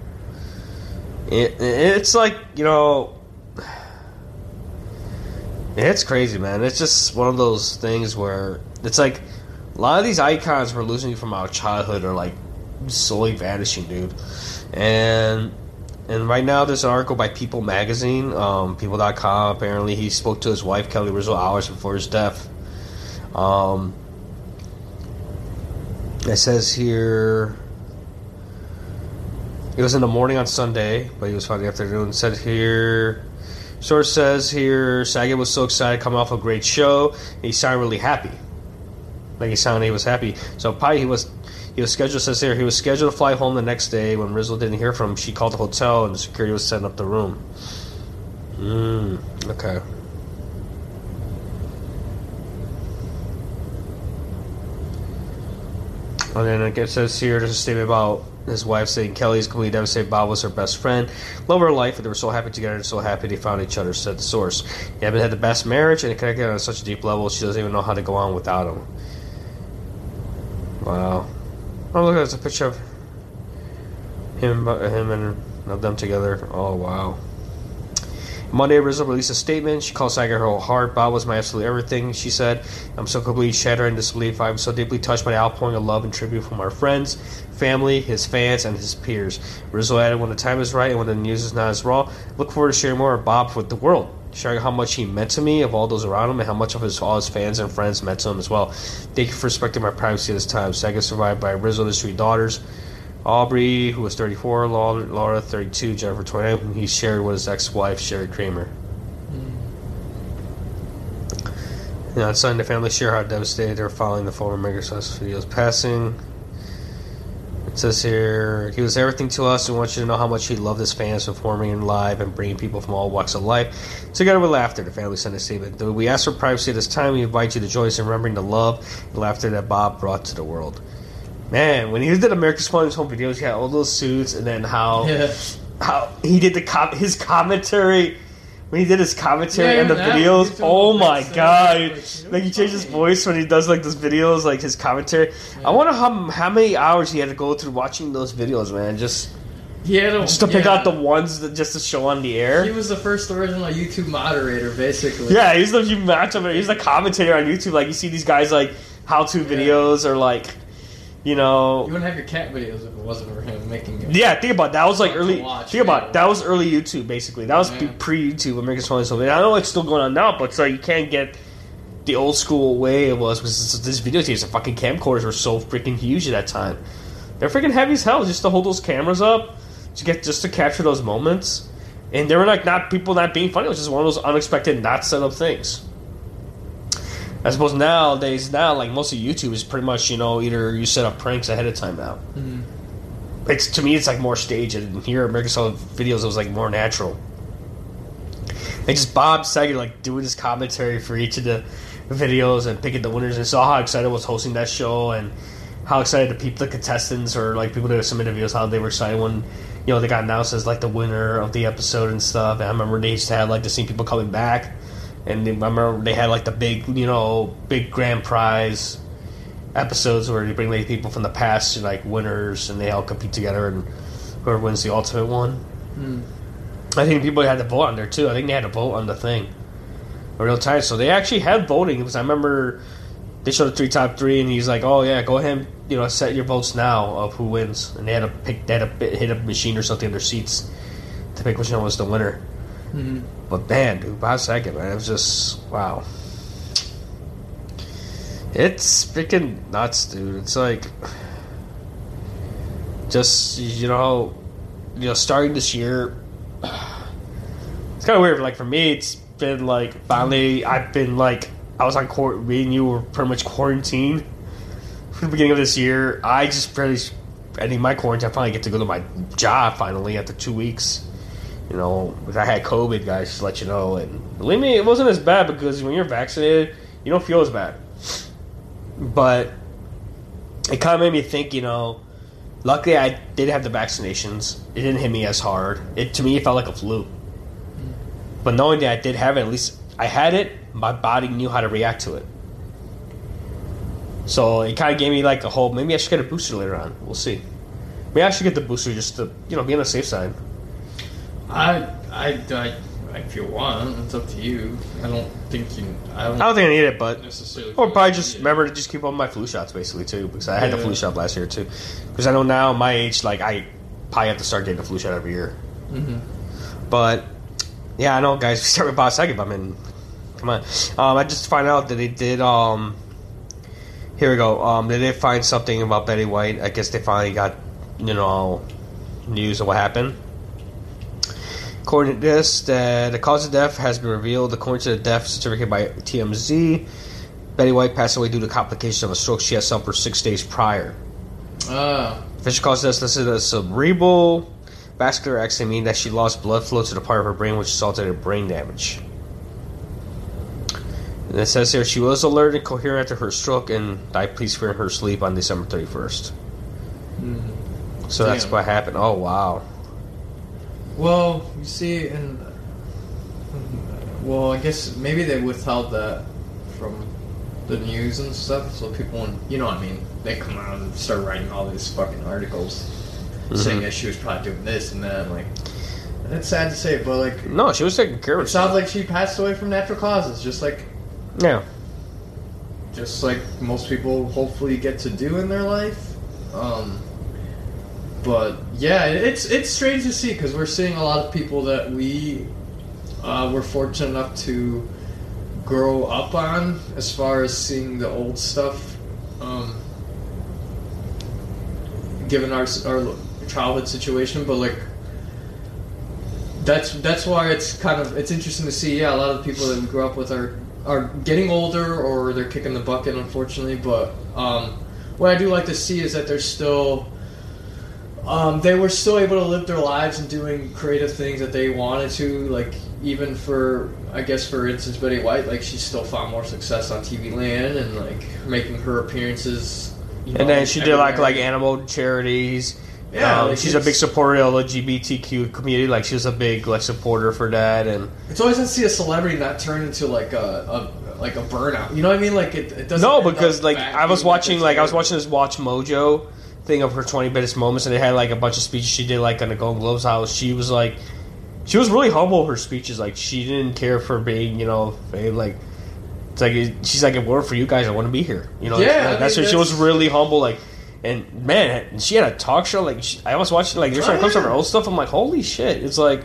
It, it's like, you know, it's crazy, man. It's just one of those things where it's like a lot of these icons we're losing from our childhood are like slowly vanishing, dude. And and right now there's an article by People Magazine, um, people dot com. Apparently he spoke to his wife, Kelly Rizzo, hours before his death. Um, it says here... It was in the morning on Sunday, but he was found in the afternoon. It said here, source says here, Saget was so excited coming off a great show. And he sounded really happy. Like he sounded, he was happy. So probably he was, he was scheduled. Says here, he was scheduled to fly home the next day. When Rizzo didn't hear from him, she called the hotel, and the security was setting up the room. Hmm. Okay. And then it says here, there's a statement about his wife saying, Kelly is completely devastated. Bob was her best friend, love her life, and they were so happy together and so happy they found each other, said the source. They haven't had the best marriage and connected on such a deep level, she doesn't even know how to go on without him. Wow. Oh, look, there's a picture of him, him and of them together. Oh, wow. Monday, Rizzo released a statement. She called Saget her whole heart. Bob was my absolute everything, she said. I'm so completely shattered in disbelief. I'm so deeply touched by the outpouring of love and tribute from our friends, family, his fans, and his peers. Rizzo added, when the time is right and when the news is not as raw, look forward to sharing more of Bob with the world, sharing how much he meant to me, of all those around him, and how much of his all his fans and friends meant to him as well. Thank you for respecting my privacy this time. Saget survived by Rizzo, his three daughters, Aubrey, who was thirty-four, Laura, thirty-two, Jennifer, twenty-nine, whom he shared with his ex-wife, Sherry Kramer. Mm. On Sunday, the family shared how devastated they were following the former Microsoft video's passing. It says here, he was everything to us. We want you to know how much he loved his fans, performing live and bringing people from all walks of life together with laughter, the family sent a statement. Though we ask for privacy this time, we invite you to join us in remembering the love and laughter that Bob brought to the world. man, when he did America's Funniest Home Videos, he had all those suits, and then how yeah. how he did the com- his commentary. When he did his commentary yeah, on the videos, oh my god! Like, like he changed his voice when he does like those videos, like his commentary. Yeah. I wonder how how many hours he had to go through watching those videos, man. Just yeah, just to pick yeah. out the ones that just to show on the air. He was the first original YouTube moderator, basically. Yeah, he's the YouTube moderator. He's the commentator on YouTube. Like you see these guys like how-to yeah. videos or like. You know, you wouldn't have your cat videos if it wasn't for him making them. Yeah, think about it. That was like early. Watch, think about it. That was early YouTube, basically. That was yeah. pre YouTube, America's Funniest Home Videos. I know it's still going on now, but it's like you can't get the old school way it was because these videotapes and fucking camcorders were so freaking huge at that time. They're freaking heavy as hell just to hold those cameras up to get just to capture those moments. And they were like not people not being funny. It was just one of those unexpected, not set up things. I suppose nowadays, now, like, most of YouTube is pretty much, you know, either you set up pranks ahead of time now. Mm-hmm. It's to me, it's, like, more staged. And here, America's Funniest Home Videos, it was, like, more natural. They just Bob Saget, like, doing his commentary for each of the videos and picking the winners. And saw how excited I was hosting that show and how excited the people, the contestants or, like, people that submitted videos, how they were excited when, you know, they got announced as, like, the winner of the episode and stuff. And I remember they used to have, like, the same people coming back. And I remember they had like the big, you know, big grand prize episodes where they bring like people from the past to like winners, and they all compete together, and whoever wins the ultimate one. Mm. I think people had to vote on there too. I think they had to vote on the thing, real time. So they actually had voting because I remember they showed the three top three, and he's like, "Oh yeah, go ahead, and, you know, set your votes now of who wins." And they had to pick, they had to hit a machine or something in their seats to pick which one was the winner. Mm-hmm. But man, dude, Bob Saget, man, it was just wow. It's freaking nuts, dude. It's like just you know, you know, starting this year. It's kind of weird. Like for me, it's been like finally, I've been like, I was on court. Me and you were pretty much quarantined from the beginning of this year. I just barely ending my quarantine. I finally get to go to my job finally after two weeks. You know, because I had COVID, guys, just to let you know. And believe me, it wasn't as bad because when you're vaccinated, you don't feel as bad. But it kind of made me think, you know, luckily I did have the vaccinations. It didn't hit me as hard. It to me, it felt like a flu. But knowing that I did have it, at least I had it, my body knew how to react to it. So it kind of gave me like a whole, maybe I should get a booster later on. We'll see. Maybe I should get the booster just to, you know, be on the safe side. I, I, I, if you want, it's up to you. I don't think you. I don't, I don't think I need it, but necessarily or probably just remember to just keep on my flu shots, basically too, because I had yeah. the flu shot last year too. Because I know now my age, like I probably have to start getting the flu shot every year. Mm-hmm. But yeah, I know, guys. We start with Bob Saget. I mean, come on. Um, I just find out that they did. Um, here we go. Um, they did find something about Betty White. I guess they finally got you know news of what happened. According to this, that the cause of death has been revealed. According to the death certificate by T M Z, Betty White passed away due to complications of a stroke she had suffered six days prior. Uh. Official cause of death listed as cerebral vascular accident, meaning that she lost blood flow to the part of her brain which resulted in brain damage. And it says here she was alert and coherent after her stroke and died peacefully in her sleep on December thirty-first. Mm. So Damn. That's what happened. Oh wow. Well, you see, and well, I guess maybe they withheld that from the news and stuff, so people, wouldn't, you know what I mean, they come out and start writing all these fucking articles mm-hmm. saying that she was probably doing this and that, like, it's sad to say, but, like... No, she was taking care of herself. It sounds like she passed away from natural causes, just like... Yeah. Just like most people hopefully get to do in their life, um... But yeah, it's it's strange to see because we're seeing a lot of people that we uh, were fortunate enough to grow up on, as far as seeing the old stuff, um, given our our childhood situation. But like, that's that's why it's kind of it's interesting to see. Yeah, a lot of the people that we grew up with are are getting older or they're kicking the bucket, unfortunately. But um, what I do like to see is that they're still. Um, they were still able to live their lives and doing creative things that they wanted to, like, even for, I guess, for instance, Betty White, like, she still found more success on T V land and, like, making her appearances you know, and then she did everywhere. like like animal charities. Yeah, um, like she's a big supporter of the L G B T Q community. Like she was a big like supporter for that, and it's always nice to see a celebrity not turn into like a, a like a burnout. You know what I mean? Like it, it doesn't. No, because like I was watching like, like I was watching this Watch Mojo thing of her twenty biggest moments, and they had like a bunch of speeches she did like on the Golden Globes. How she was like she was really humble in her speeches. Like she didn't care for being you know like. It's like she's like, if it weren't for you guys, I wouldn't be here. You know, yeah, like, that's I mean, what that's, she was really humble. Like, and man, she had a talk show. Like, she, I almost watched it. Like, there's oh, yeah. comes from her old stuff. I'm like, holy shit! It's like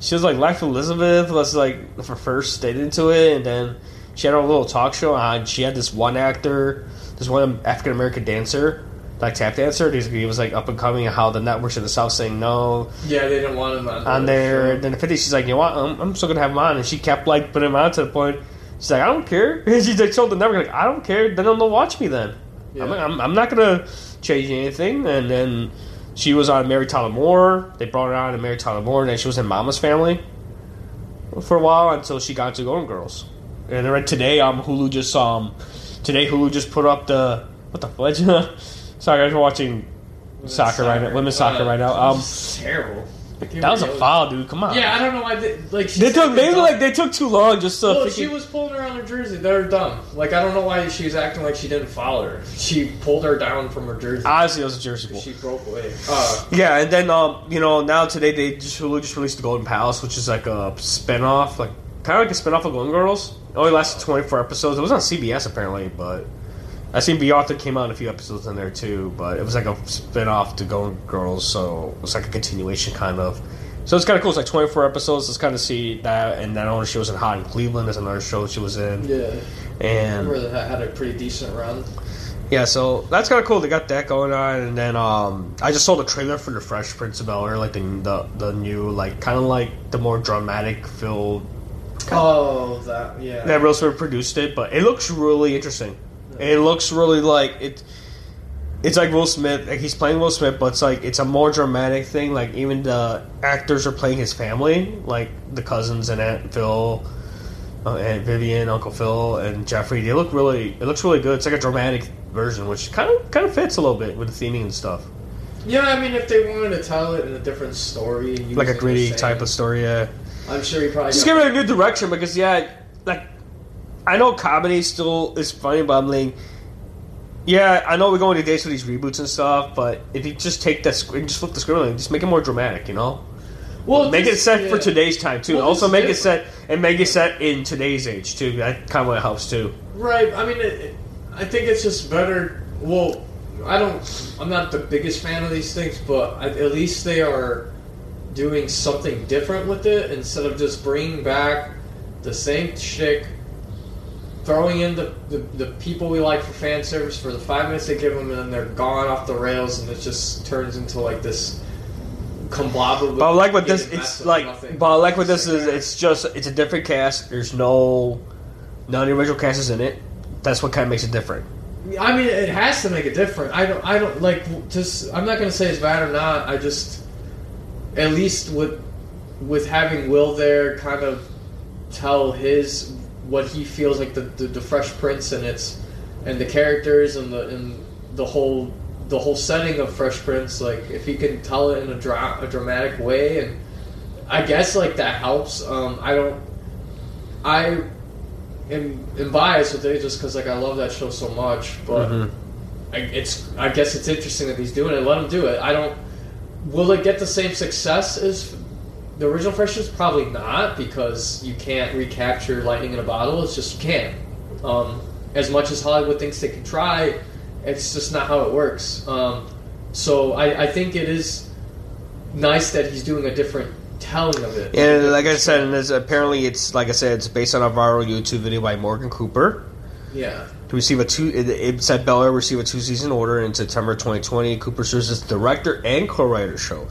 she was like Life Elizabeth was like for first stayed into it, and then she had her little talk show. And she had this one actor, this one African American dancer, like tap dancer. He was like up and coming. How the networks in the South saying no, yeah, they didn't want him on, on there. Sure. Then the fifties, she's like, you know what? I'm, I'm still gonna have him on, and she kept like putting him on to the point. She's like, I don't care. She's like, told the network, like, I don't care. Then they'll watch me then. Yeah. I'm, I'm, I'm not going to change anything. And then she was on Mary Tyler Moore. They brought her on to Mary Tyler Moore. And then she was in Mama's Family for a while until she got to Golden Girls. And then right today, um, Hulu just um, today Hulu just put up the what the fudge? Sorry, guys, we're watching women's soccer, soccer right now. Women's soccer uh, right now. Um, terrible. That was a foul, dude. Come on. Yeah, I don't know why. They, like they took, they like they took too long. Just to well, freaking... she was pulling her on her jersey. They were dumb. Like I don't know why she was acting like she didn't foul her. She pulled her down from her jersey. Obviously, it was a jersey pull. She broke away. Uh, yeah, and then um, you know, now today they just Hulu just released the Golden Palace, which is like a spinoff, like kind of like a spinoff of Golden Girls. It only lasted twenty four episodes. It was on C B S apparently, but I seen Beyonce came out a few episodes in there too, but it was like a spin-off to Golden Girls, so it was like a continuation kind of. So it's kind of cool. It's like twenty-four episodes. Let's kind of see that. And then I know she was in Hot in Cleveland. There's another show she was in. Yeah. And I remember that had a pretty decent run. Yeah, so that's kind of cool. They got that going on. And then um, I just saw the trailer for The Fresh Prince of Bel-Air, like the, the, the new, like kind of like the more dramatic filled. Oh, that, yeah. That real sort of produced it, but it looks really interesting. It looks really like it. It's like Will Smith. Like he's playing Will Smith, but it's like it's a more dramatic thing. Like even the actors are playing his family, like the cousins and Aunt Phil, uh, Aunt Vivian, Uncle Phil, and Jeffrey. They look really. It looks really good. It's like a dramatic version, which kind of kind of fits a little bit with the theming and stuff. Yeah, I mean, if they wanted to tell it in a different story, like a gritty type of story, yeah. I'm sure he probably just give it a new direction because yeah, like. I know comedy still is funny, but I'm like, yeah, I know we're going to dates with these reboots and stuff, but if you just take that script and just flip the script and just make it more dramatic, you know? Well, make this, it set yeah. for today's time, too. Well, also make different. it set, and make it set in today's age, too. That kind of helps, too. Right. I mean, it, it, I think it's just better, well, I don't, I'm not the biggest fan of these things, but I, at least they are doing something different with it instead of just bringing back the same chick. Throwing in the, the, the people we like for fan service for the five minutes they give them, and then they're gone off the rails, and it just turns into like this conglomerate. But I like what this, it's like, but I like what this is. It's just it's a different cast. There's no none of the original cast is in it. That's what kind of makes it different. I mean, it has to make it different. I don't, I don't like just. I'm not gonna say it's bad or not. I just at least with with having Will there, kind of tell his. What he feels like the, the, the Fresh Prince and its and the characters and the and the whole the whole setting of Fresh Prince, like if he can tell it in a dra- a dramatic way, and I guess like that helps. Um, I don't, I am, am biased with it just because like I love that show so much, but mm-hmm. I, it's I guess it's interesting that he's doing it. Let him do it. I don't. Will it get the same success as? The original Fresh is probably not because you can't recapture lightning in a bottle. It's just you can't. Um, as much as Hollywood thinks they can try, it's just not how it works. Um, so I, I think it is nice that he's doing a different telling of it. And like I said, and it's, apparently it's like I said, it's based on a viral YouTube video by Morgan Cooper. Yeah. To receive a two, it, it said Bel-Air received a two-season order in September twenty twenty. Cooper serves as director and co-writer show.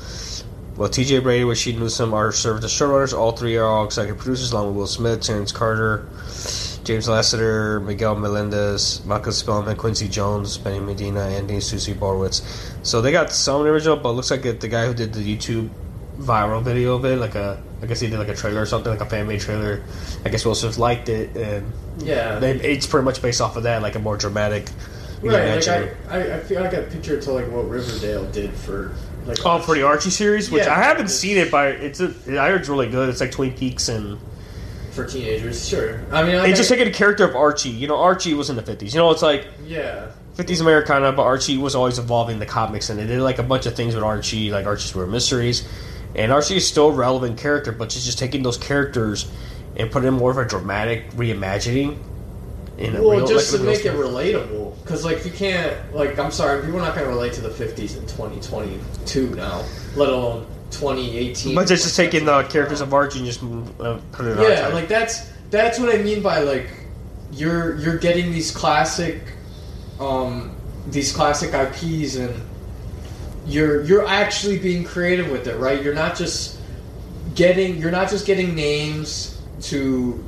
Well, T J Brady, Rashid Newsom are served as showrunners. All three are all executive producers, along with Will Smith, Terrence Carter, James Lasseter, Miguel Melendez, Michael Spellman, Quincy Jones, Benny Medina, Andy Susie Borowitz. So they got some original, but it looks like it, the guy who did the YouTube viral video of it, like a, I guess he did like a trailer or something, like a fan-made trailer. I guess Will Smith liked it, and yeah, they, it's pretty much based off of that, like a more dramatic Right, like I, I, I feel like I picture it to like what Riverdale did for like oh for the Archie series, which yeah, I haven't seen it, but it's a, I heard it's really good. It's like Twin Peaks and for teenagers, sure. I mean, like, they just taking the character of Archie. You know, Archie was in the fifties. You know, it's like yeah, fifties Americana, but Archie was always evolving the comics, and they did like a bunch of things with Archie, like Archie's Weird Mysteries, and Archie is still a relevant character, but she's just taking those characters and putting in more of a dramatic reimagining. Well, real, just like, to make it relatable, because like if you can't, like I'm sorry, people are not going to relate to the fifties in twenty twenty-two now, let alone twenty eighteen. But it's just taking the characters of Archie and just uh, put it. Yeah, like that's that's what I mean by like you're you're getting these classic, um, these classic I Ps, and you're you're actually being creative with it, right? You're not just getting you're not just getting names to.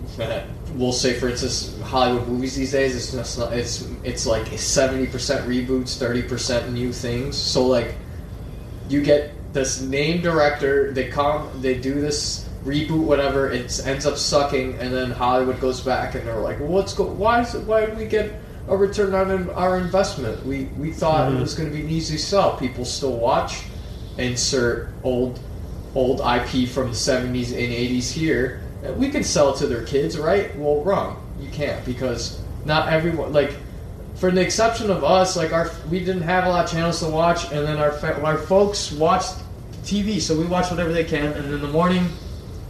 We'll say, for instance, Hollywood movies these days, it's just not, it's it's like seventy percent reboots, thirty percent new things. So like, you get this name director, they come, they do this reboot, whatever, it ends up sucking, and then Hollywood goes back and they're like, well, what's go? Why is it, why did we get a return on our investment? We we thought mm-hmm. it was going to be an easy sell. People still watch. Insert old old I P from the seventies and eighties here. We could sell it to their kids, right? Well, wrong. You can't, because not everyone, like, for the exception of us, like, our we didn't have a lot of channels to watch, and then our our folks watched T V, so we watched whatever they can, and in the morning,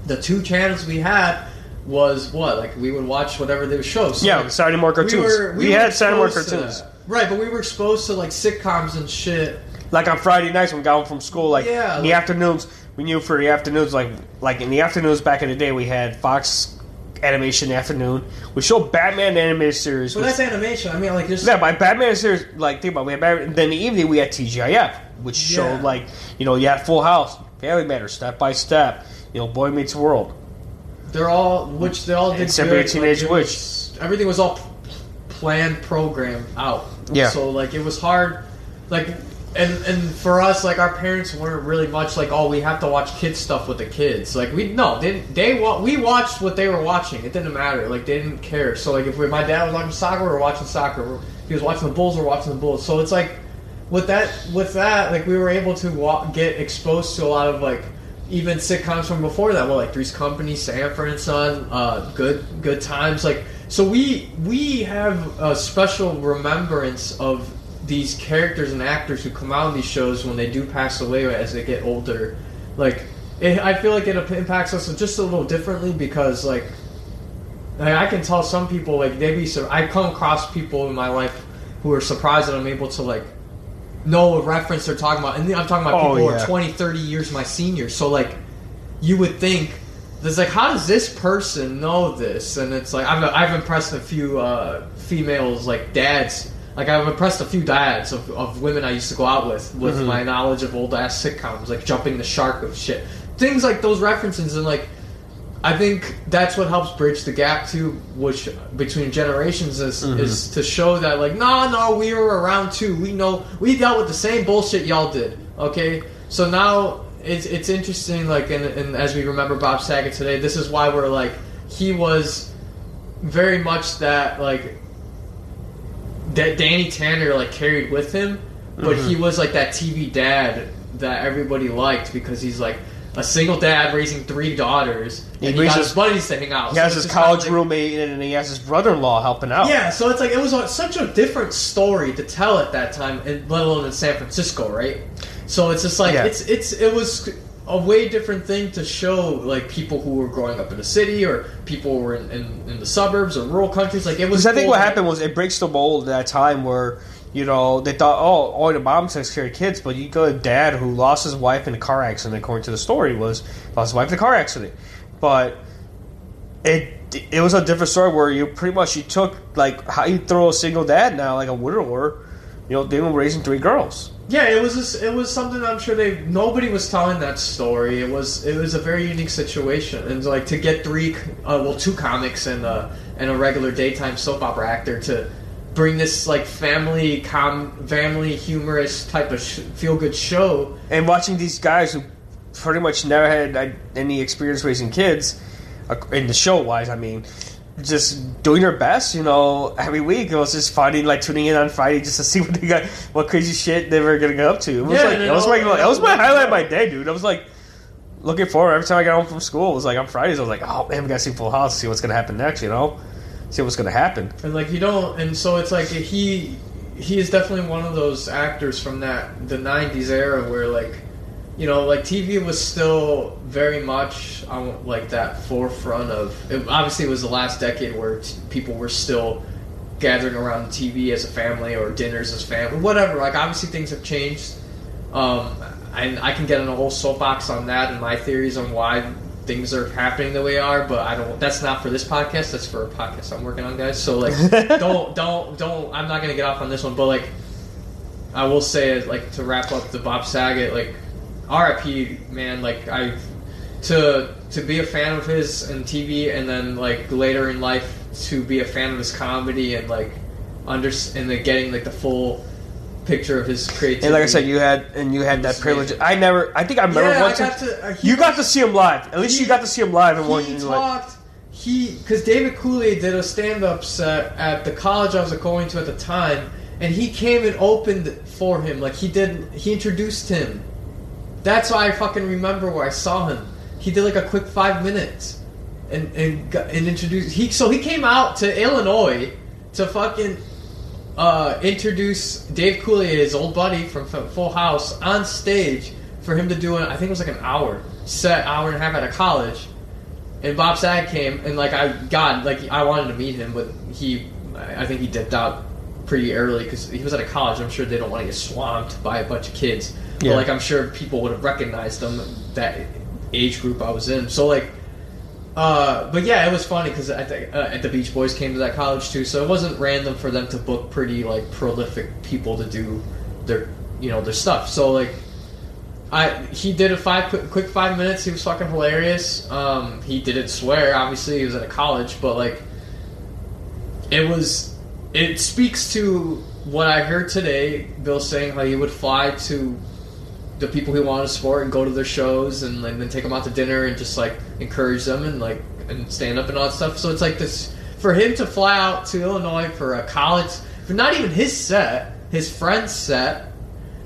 the two channels we had was what? Like, we would watch whatever they would show. So, yeah, like, Saturday morning cartoons. We, were, we, we had Saturday morning cartoons. Right, but we were exposed to, like, sitcoms and shit. Like, on Friday nights when we got home from school, like, yeah, in the like, afternoons. We knew for the afternoons, like like in the afternoons back in the day, we had Fox Animation Afternoon. We showed Batman the animated series. Well, that's animation. I mean, like just yeah, by Batman series, like think about it, we had Batman. Then in the evening we had T G I F, which yeah. showed like you know you had Full House, Family Matters, Step by Step, you know Boy Meets World. They're all which they all did. Except for Teenage like, Witch. Was, everything was all planned, programmed out. Yeah. So like it was hard, like. And and for us, like, our parents weren't really much like, oh, we have to watch kids stuff with the kids. Like, we, no, they, they wa- we watched what they were watching. It didn't matter. Like, they didn't care. So, like, if we, my dad was watching soccer, we were watching soccer. If he was watching the Bulls, we were watching the Bulls. So it's like, with that, with that, like, we were able to wa- get exposed to a lot of, like, even sitcoms from before that. Well, like, Three's Company, Sanford and Son, uh, Good Good Times. Like, so we we have a special remembrance of these characters and actors who come out in these shows when they do pass away as they get older, like it, I feel like it impacts us just a little differently because, like, like I can tell some people like they be. I come across people in my life who are surprised that I'm able to like know a reference they're talking about, and I'm talking about oh, people yeah. who are twenty, thirty years my senior. So like, you would think there's like, how does this person know this? And it's like I've I've impressed a few uh, females like dads. Like, I've impressed a few dads of, of women I used to go out with, with mm-hmm. my knowledge of old-ass sitcoms, like Jumping the Shark of shit. Things like those references, and, like, I think that's what helps bridge the gap, too, which between generations is, mm-hmm. is to show that, like, no, no, we were around, too. We know, we dealt with the same bullshit y'all did, okay? So now, it's it's interesting, like, and, and as we remember Bob Saget today, this is why we're, like, he was very much that, like, that Danny Tanner like carried with him, but mm-hmm. he was like that T V dad that everybody liked because he's like a single dad raising three daughters, and he, he got his buddies to hang out. He so has his college like, roommate, and he has his brother-in-law helping out. Yeah, so it's like it was such a different story to tell at that time, and let alone in San Francisco, right? So it's just like yeah. it's it's it was a way different thing to show like people who were growing up in the city or people who were in, in, in the suburbs or rural countries. Like it was. Because I think cool. what happened was it breaks the mold at that time where you know they thought oh all the moms takes care of kids, but you go to dad who lost his wife in a car accident. According to the story, was lost his wife in a car accident, but it it was a different story where you pretty much you took like how you throw a single dad now like a widower. You know they were raising three girls. Yeah, it was just, it was something I'm sure they nobody was telling that story. It was it was a very unique situation, and like to get three, uh, well, two comics and a and a regular daytime soap opera actor to bring this like family com family humorous type of sh- feel good show. And watching these guys who pretty much never had any experience raising kids, in the show wise, I mean. just doing her best, you know, every week. It was just funny, like tuning in on Friday just to see what they got, what crazy shit they were gonna go up to. It was yeah, like, it was, like, it was my highlight of my day, dude. I was like looking forward every time I got home from school. It was like on Fridays, I was like, oh man, we gotta see Full House, see what's gonna happen next, you know, see what's gonna happen. And like you don't, and so it's like he he is definitely one of those actors from that the nineties era where like. You know, like, T V was still very much on, like, that forefront of... It obviously, it was the last decade where t- people were still gathering around the T V as a family or dinners as family, whatever. Like, obviously, things have changed. Um, and I can get in a whole soapbox on that and my theories on why things are happening the way they are, but I don't... That's not for this podcast. That's for a podcast I'm working on, guys. So, like, don't, don't, don't... I'm not going to get off on this one, but, like, I will say, like, to wrap up the Bob Saget, like... R I P, man. Like I, to to be a fan of his in T V, and then like later in life to be a fan of his comedy and like under and the getting like the full picture of his creativity. And like I said, you had and you had that privilege. I never. I think I remember yeah, once. I got to, uh, you was, got to see him live. At least he, you got to see him live. And one he talked. Like, he because David Coulier did a stand-up set at the college I was going to at the time, and he came and opened for him. Like he did. He introduced him. That's why I fucking remember where I saw him. He did like a quick five minutes, and and and introduced. He so he came out to Illinois to fucking uh, introduce Dave Coulier, his old buddy from Full House, on stage for him to do. An, I think it was like an hour set, hour and a half at a college. And Bob Saget came, and like I God, like I wanted to meet him, but he, I think he dipped out pretty early because he was at a college. I'm sure they don't want to get swamped by a bunch of kids. Yeah. But, like, I'm sure people would have recognized them, that age group I was in. So, like, uh, but yeah, it was funny because I think uh, at the Beach Boys came to that college too. So it wasn't random for them to book pretty, like, prolific people to do their, you know, their stuff. So, like, I he did a five quick, quick five minutes. He was fucking hilarious. Um, he didn't swear, obviously. He was at a college, but, like, it was, it speaks to what I heard today, Bill saying how he would fly to the people he wanted to support and go to their shows and, and then take them out to dinner and just like encourage them and like and stand up and all that stuff. So it's like this for him to fly out to Illinois for a college, for not even his set, his friend's set,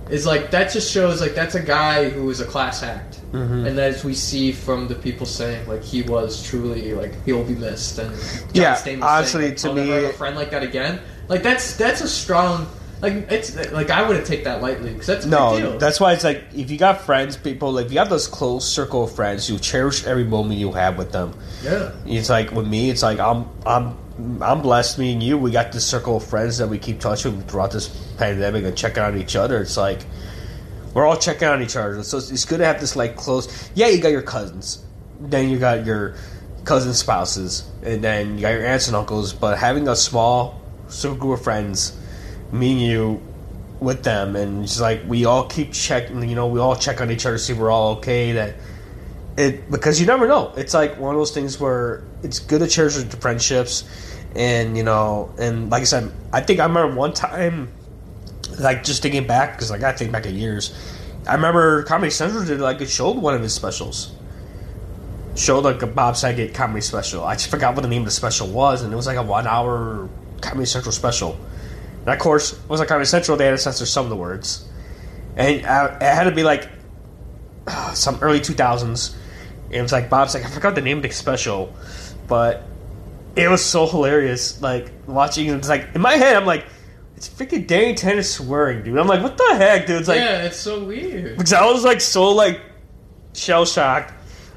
is like that just shows like that's a guy who is a class act. Mm-hmm. And as we see from the people saying, like he was truly like he'll be missed. And John yeah, Stamos honestly, saying, to I'll me, never have a friend like that again. Like that's that's a strong. Like it's like I wouldn't take that lightly because that's a no. Big deal. That's why it's like if you got friends, people like if you have this close circle of friends, you cherish every moment you have with them. Yeah, it's like with me, it's like I'm I'm I'm blessed. Me and you, we got this circle of friends that we keep touching throughout this pandemic and checking on each other. It's like we're all checking on each other, so it's, it's good to have this like close. Yeah, you got your cousins, then you got your cousin spouses, and then you got your aunts and uncles. But having a small circle of friends. Me and you with them, and it's like we all keep checking, you know, we all check on each other to see we're all okay. That it because you never know. It's like one of those things where it's good to cherish the friendships, and you know, and like I said, I think I remember one time, like just thinking back because like I think back in years, I remember Comedy Central did like it showed one of his specials, showed like a Bob Saget comedy special. I just forgot what the name of the special was, and it was like a one hour Comedy Central special. And of course, it was like Comedy Central, they had to censor some of the words. And I, it had to be like uh, some early two thousands. And it was like, Bob's like, I forgot the name of the special. But it was so hilarious. Like, watching it, it's like, in my head, I'm like, it's freaking Danny Tanner swearing, dude. I'm like, what the heck, dude? It's like, yeah, it's so weird. Because I was like, so like, shell shocked.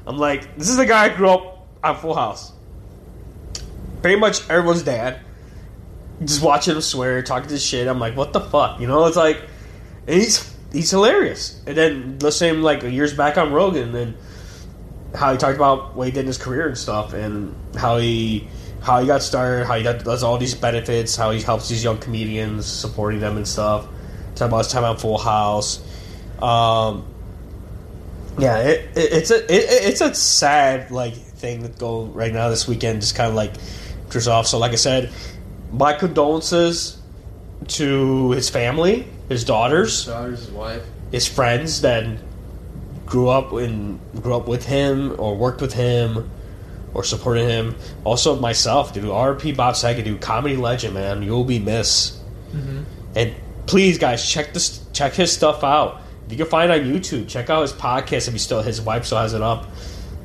I'm like, this is the guy I grew up on Full House. Pretty much everyone's dad. Just watching him swear, talking to shit. I'm like, what the fuck? You know, it's like, and he's he's hilarious. And then listening like years back on Rogan, and how he talked about what he did in his career and stuff, and how he how he got started, how he got, does all these benefits, how he helps these young comedians, supporting them and stuff. Talking about his time on Full House. Um, yeah, it, it, it's a it, it's a sad like thing that go right now this weekend, just kind of like drifts off. So like I said. My condolences to his family, his daughters, his daughters, his wife, his friends that grew up in grew up with him or worked with him or supported him. Also, myself, dude. R P Bob Saget, dude. Comedy legend, man. You'll be missed. Mm-hmm. And please, guys, check this, check his stuff out. If you can find it on YouTube, check out his podcast. If he still, his wife still has it up.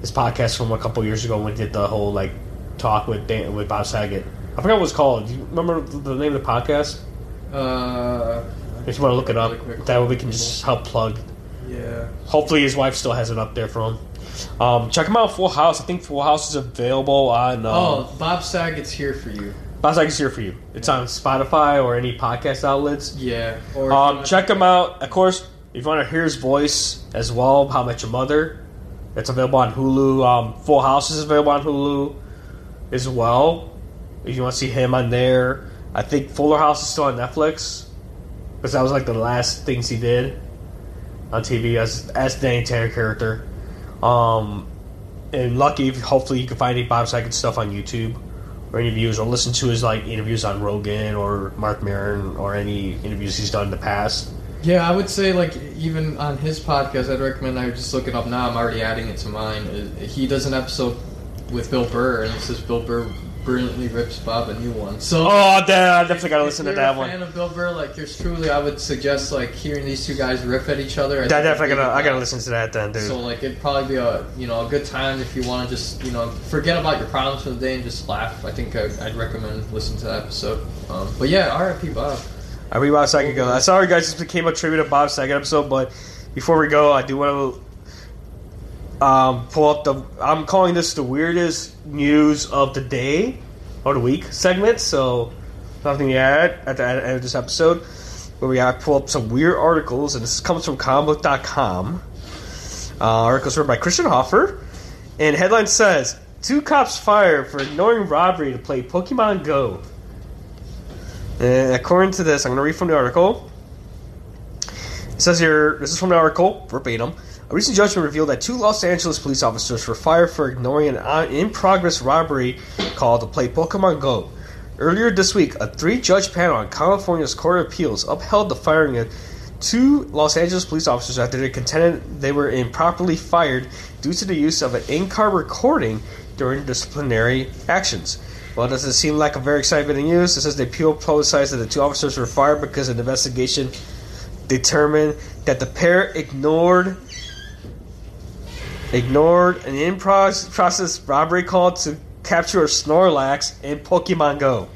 His podcast from a couple years ago when he did the whole like talk with Dan, with Bob Saget. I forgot what it's called. Do you remember the name of the podcast? Uh, I just want to look it up. Really that way we can just help plug. Yeah. Hopefully his wife still has it up there for him. Um, check him out, Full House. I think Full House is available on... Uh, oh, Bob Saget's here for you. Bob Saget's here for you. It's yeah. on Spotify or any podcast outlets. Yeah. Or um, check him out. Of course, if you want to hear his voice as well, How I Met Your Mother, it's available on Hulu. Um, Full House is available on Hulu as well. If you want to see him on there. I think Fuller House is still on Netflix because that was like the last things he did on T V as as Danny Tanner character. Um, and lucky, hopefully you can find any Bob Saget stuff on YouTube or interviews, or listen to his like interviews on Rogan or Mark Maron or any interviews he's done in the past. Yeah, I would say like even on his podcast, I'd recommend. I would just look it up now. I'm already adding it to mine. He does an episode with Bill Burr, and it says Bill Burr brilliantly rips Bob a new one. So, oh, damn, I definitely gotta listen to that one. If you're a fan of Bill Burr, like, there's truly, I would suggest, like, hearing these two guys riff at each other. I, I definitely gotta, I gotta listen to that then, dude. So, like, it'd probably be a, you know, a good time if you want to just, you know, forget about your problems for the day and just laugh. I think I'd, I'd recommend listening to that episode. Um, but yeah, R I P Bob. R I P Bob Saget. Go. I sorry, guys, this became a tribute to Bob Saget episode, but before we go, I do want to. Um, pull up the. I'm calling this the weirdest news of the day or the week segment. So nothing to add at the end of this episode, where we gotta pull up some weird articles, and this comes from comic book dot com. Uh, articles written by Christian Hoffer, and headline says two cops fired for ignoring robbery to play Pokemon Go. And according to this, I'm gonna read from the article. It says here, this is from the article verbatim. A recent judgment revealed that two Los Angeles police officers were fired for ignoring an in-progress robbery call to play Pokemon Go. Earlier this week, a three-judge panel on California's Court of Appeals upheld the firing of two Los Angeles police officers after they contended they were improperly fired due to the use of an in-car recording during disciplinary actions. Well, it doesn't seem like a very exciting bit of news. It says the appeal publicized that the two officers were fired because an investigation determined that the pair ignored... Ignored an in-process robbery call to capture a Snorlax in Pokemon Go.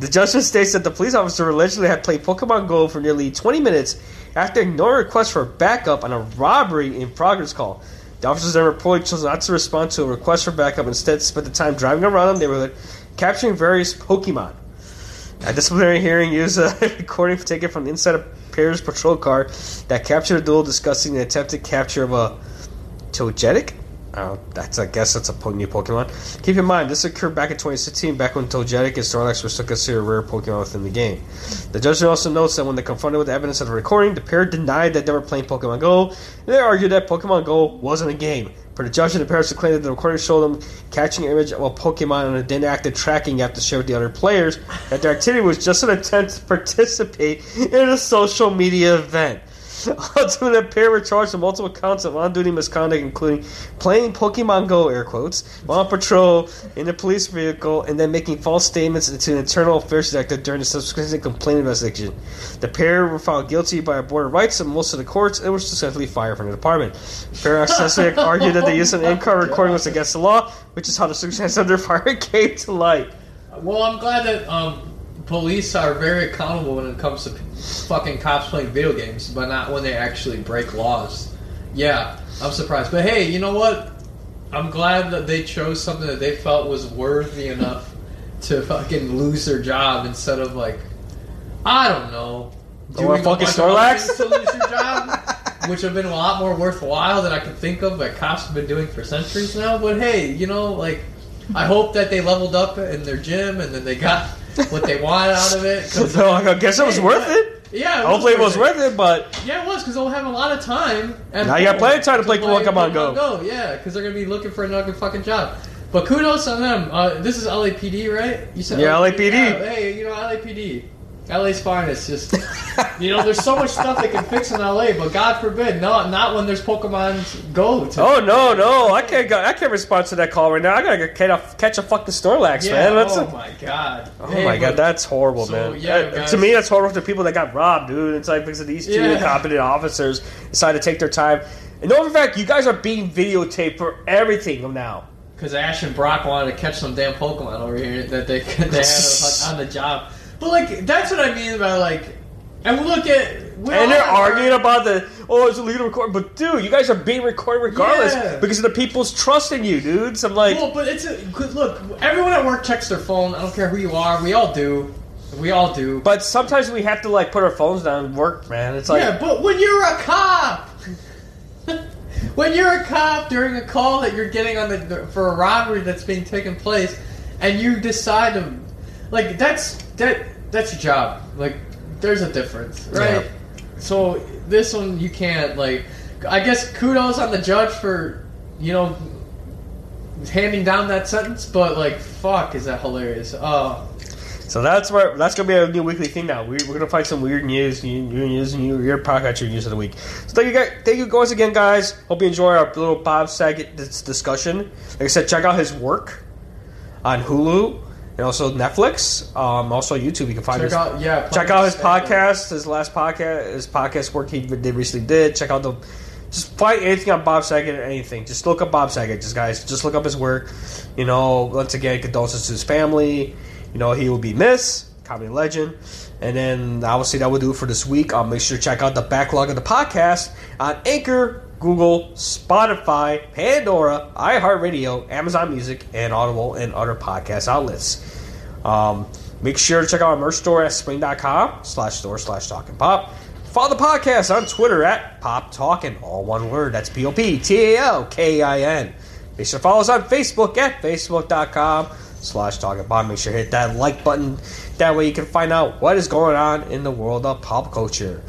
The judgment states that the police officer allegedly had played Pokemon Go for nearly twenty minutes after ignoring a request for backup on a robbery in progress call. The officers then reportedly chose not to respond to a request for backup, instead spent the time driving around the neighborhood, capturing various Pokemon. A disciplinary hearing used a recording taken from inside a pair's patrol car that captured a duel discussing the attempted capture of a Togetic? Oh, that's, I guess that's a new Pokemon. Keep in mind, this occurred back in twenty sixteen, back when Togetic and Snorlax were still considered rare Pokemon within the game. The judge also notes that when they confronted with the evidence of the recording, the pair denied that they were playing Pokemon Go, and they argued that Pokemon Go wasn't a game. For the judge, the pair claimed that the recording showed them catching an image of a Pokemon and then acted tracking after share with the other players, that their activity was just an attempt to participate in a social media event. Ultimately, the pair were charged with multiple counts of on-duty misconduct, including playing Pokemon Go, air quotes, while on patrol in a police vehicle, and then making false statements to an internal affairs director during the subsequent complaint investigation. The pair were found guilty by a board of rights in most of the courts and were successfully fired from the department. The pair accessory argued that the use of an in-car recording was against the law, which is how the circumstances of their fire came to light. Well, I'm glad that... um police are very accountable when it comes to fucking cops playing video games, but not when they actually break laws. Yeah, I'm surprised. But hey, you know what? I'm glad that they chose something that they felt was worthy enough to fucking lose their job instead of, like, I don't know, doing a fucking Snorlax to lose your job, which have been a lot more worthwhile than I can think of that cops have been doing for centuries now. But hey, you know, like, I hope that they leveled up in their gym and then they got... what they want out of it. So I guess it was hey, worth yeah. it. Yeah, it hopefully was it was worth it, but yeah, it was because they'll have a lot of time. And now you got plenty of time to play Pokemon, Pokemon Go. Go, yeah, because they're gonna be looking for another fucking job. But kudos on them. Uh, this is L A P D, right? You said yeah, L A P D. L A P D. Yeah, hey, you know L A P D. L A's fine. It's just, you know, there's so much stuff they can fix in L A, but God forbid, no, not when there's Pokemon Go. To oh, no, no. I can't go. I can't respond to that call right now. I got to catch a fucking Snorlax, yeah, man. That's oh, a, my God. Oh, hey, my God. That's horrible, so, man. Yeah, that, to me, that's horrible to people that got robbed, dude. It's like because of these two yeah. incompetent officers decided to take their time. And over fact, you guys are being videotaped for everything now. Because Ash and Brock wanted to catch some damn Pokemon over here that they, they had like, on the job. But, like, that's what I mean by, like, and we look at... And they're arguing our, about the, oh, it's illegal to record. But, dude, you guys are being recorded regardless yeah. because of the people's trust in you, dude. So I'm like... Well, but it's... A, look, everyone at work checks their phone. I don't care who you are. We all do. We all do. But sometimes we have to, like, put our phones down and work, man. It's like... Yeah, but when you're a cop... when you're a cop during a call that you're getting on the for a robbery that's being taken place and you decide to... Like, that's... That that's your job. Like, there's a difference, right? Yeah. So this one you can't. Like, I guess kudos on the judge for, you know, handing down that sentence. But like, fuck, is that hilarious? Oh. So that's where that's gonna be a new weekly thing. Now we're, we're gonna find some weird news, new, new news, new your podcast, your news of the week. So thank you guys, thank you guys again, guys. Hope you enjoy our little Bob Saget discussion. Like I said, check out his work on Hulu. And also Netflix, um, also YouTube. You can find check his, out, yeah, check out his podcast, his last podcast, his podcast work he did recently did. Check out the, just find anything on Bob Saget or anything. Just look up Bob Saget, just guys. Just look up his work. You know, once again, condolences to his family. You know, he will be missed, comedy legend. And then obviously that will do it for this week. Um, make sure to check out the backlog of the podcast on Anchor, Google, Spotify, Pandora, iHeartRadio, Amazon Music, and Audible and other podcast outlets. Um, make sure to check out our merch store at spring.com slash store slash talk and pop. Follow the podcast on Twitter at Pop Talkin', all one word. That's P O P T A L K I N. Make sure to follow us on Facebook at facebook.com slash talk and pop. Make sure to hit that like button. That way you can find out what is going on in the world of pop culture.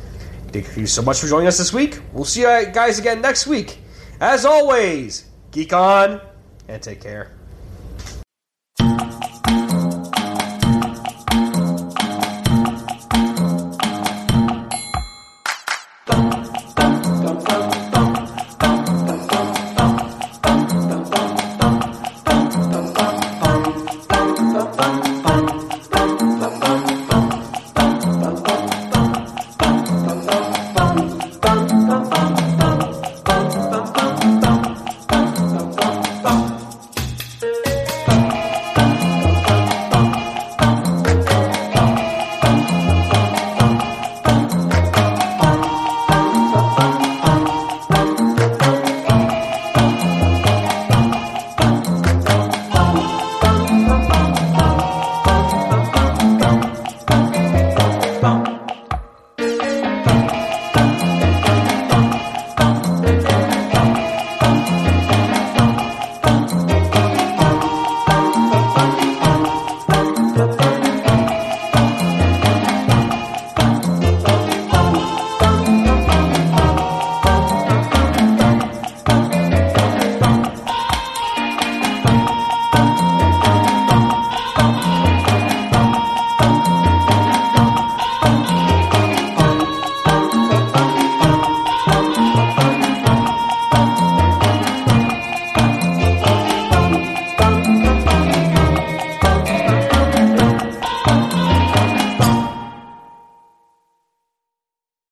Thank you so much for joining us this week. We'll see you guys again next week. As always, geek on and take care.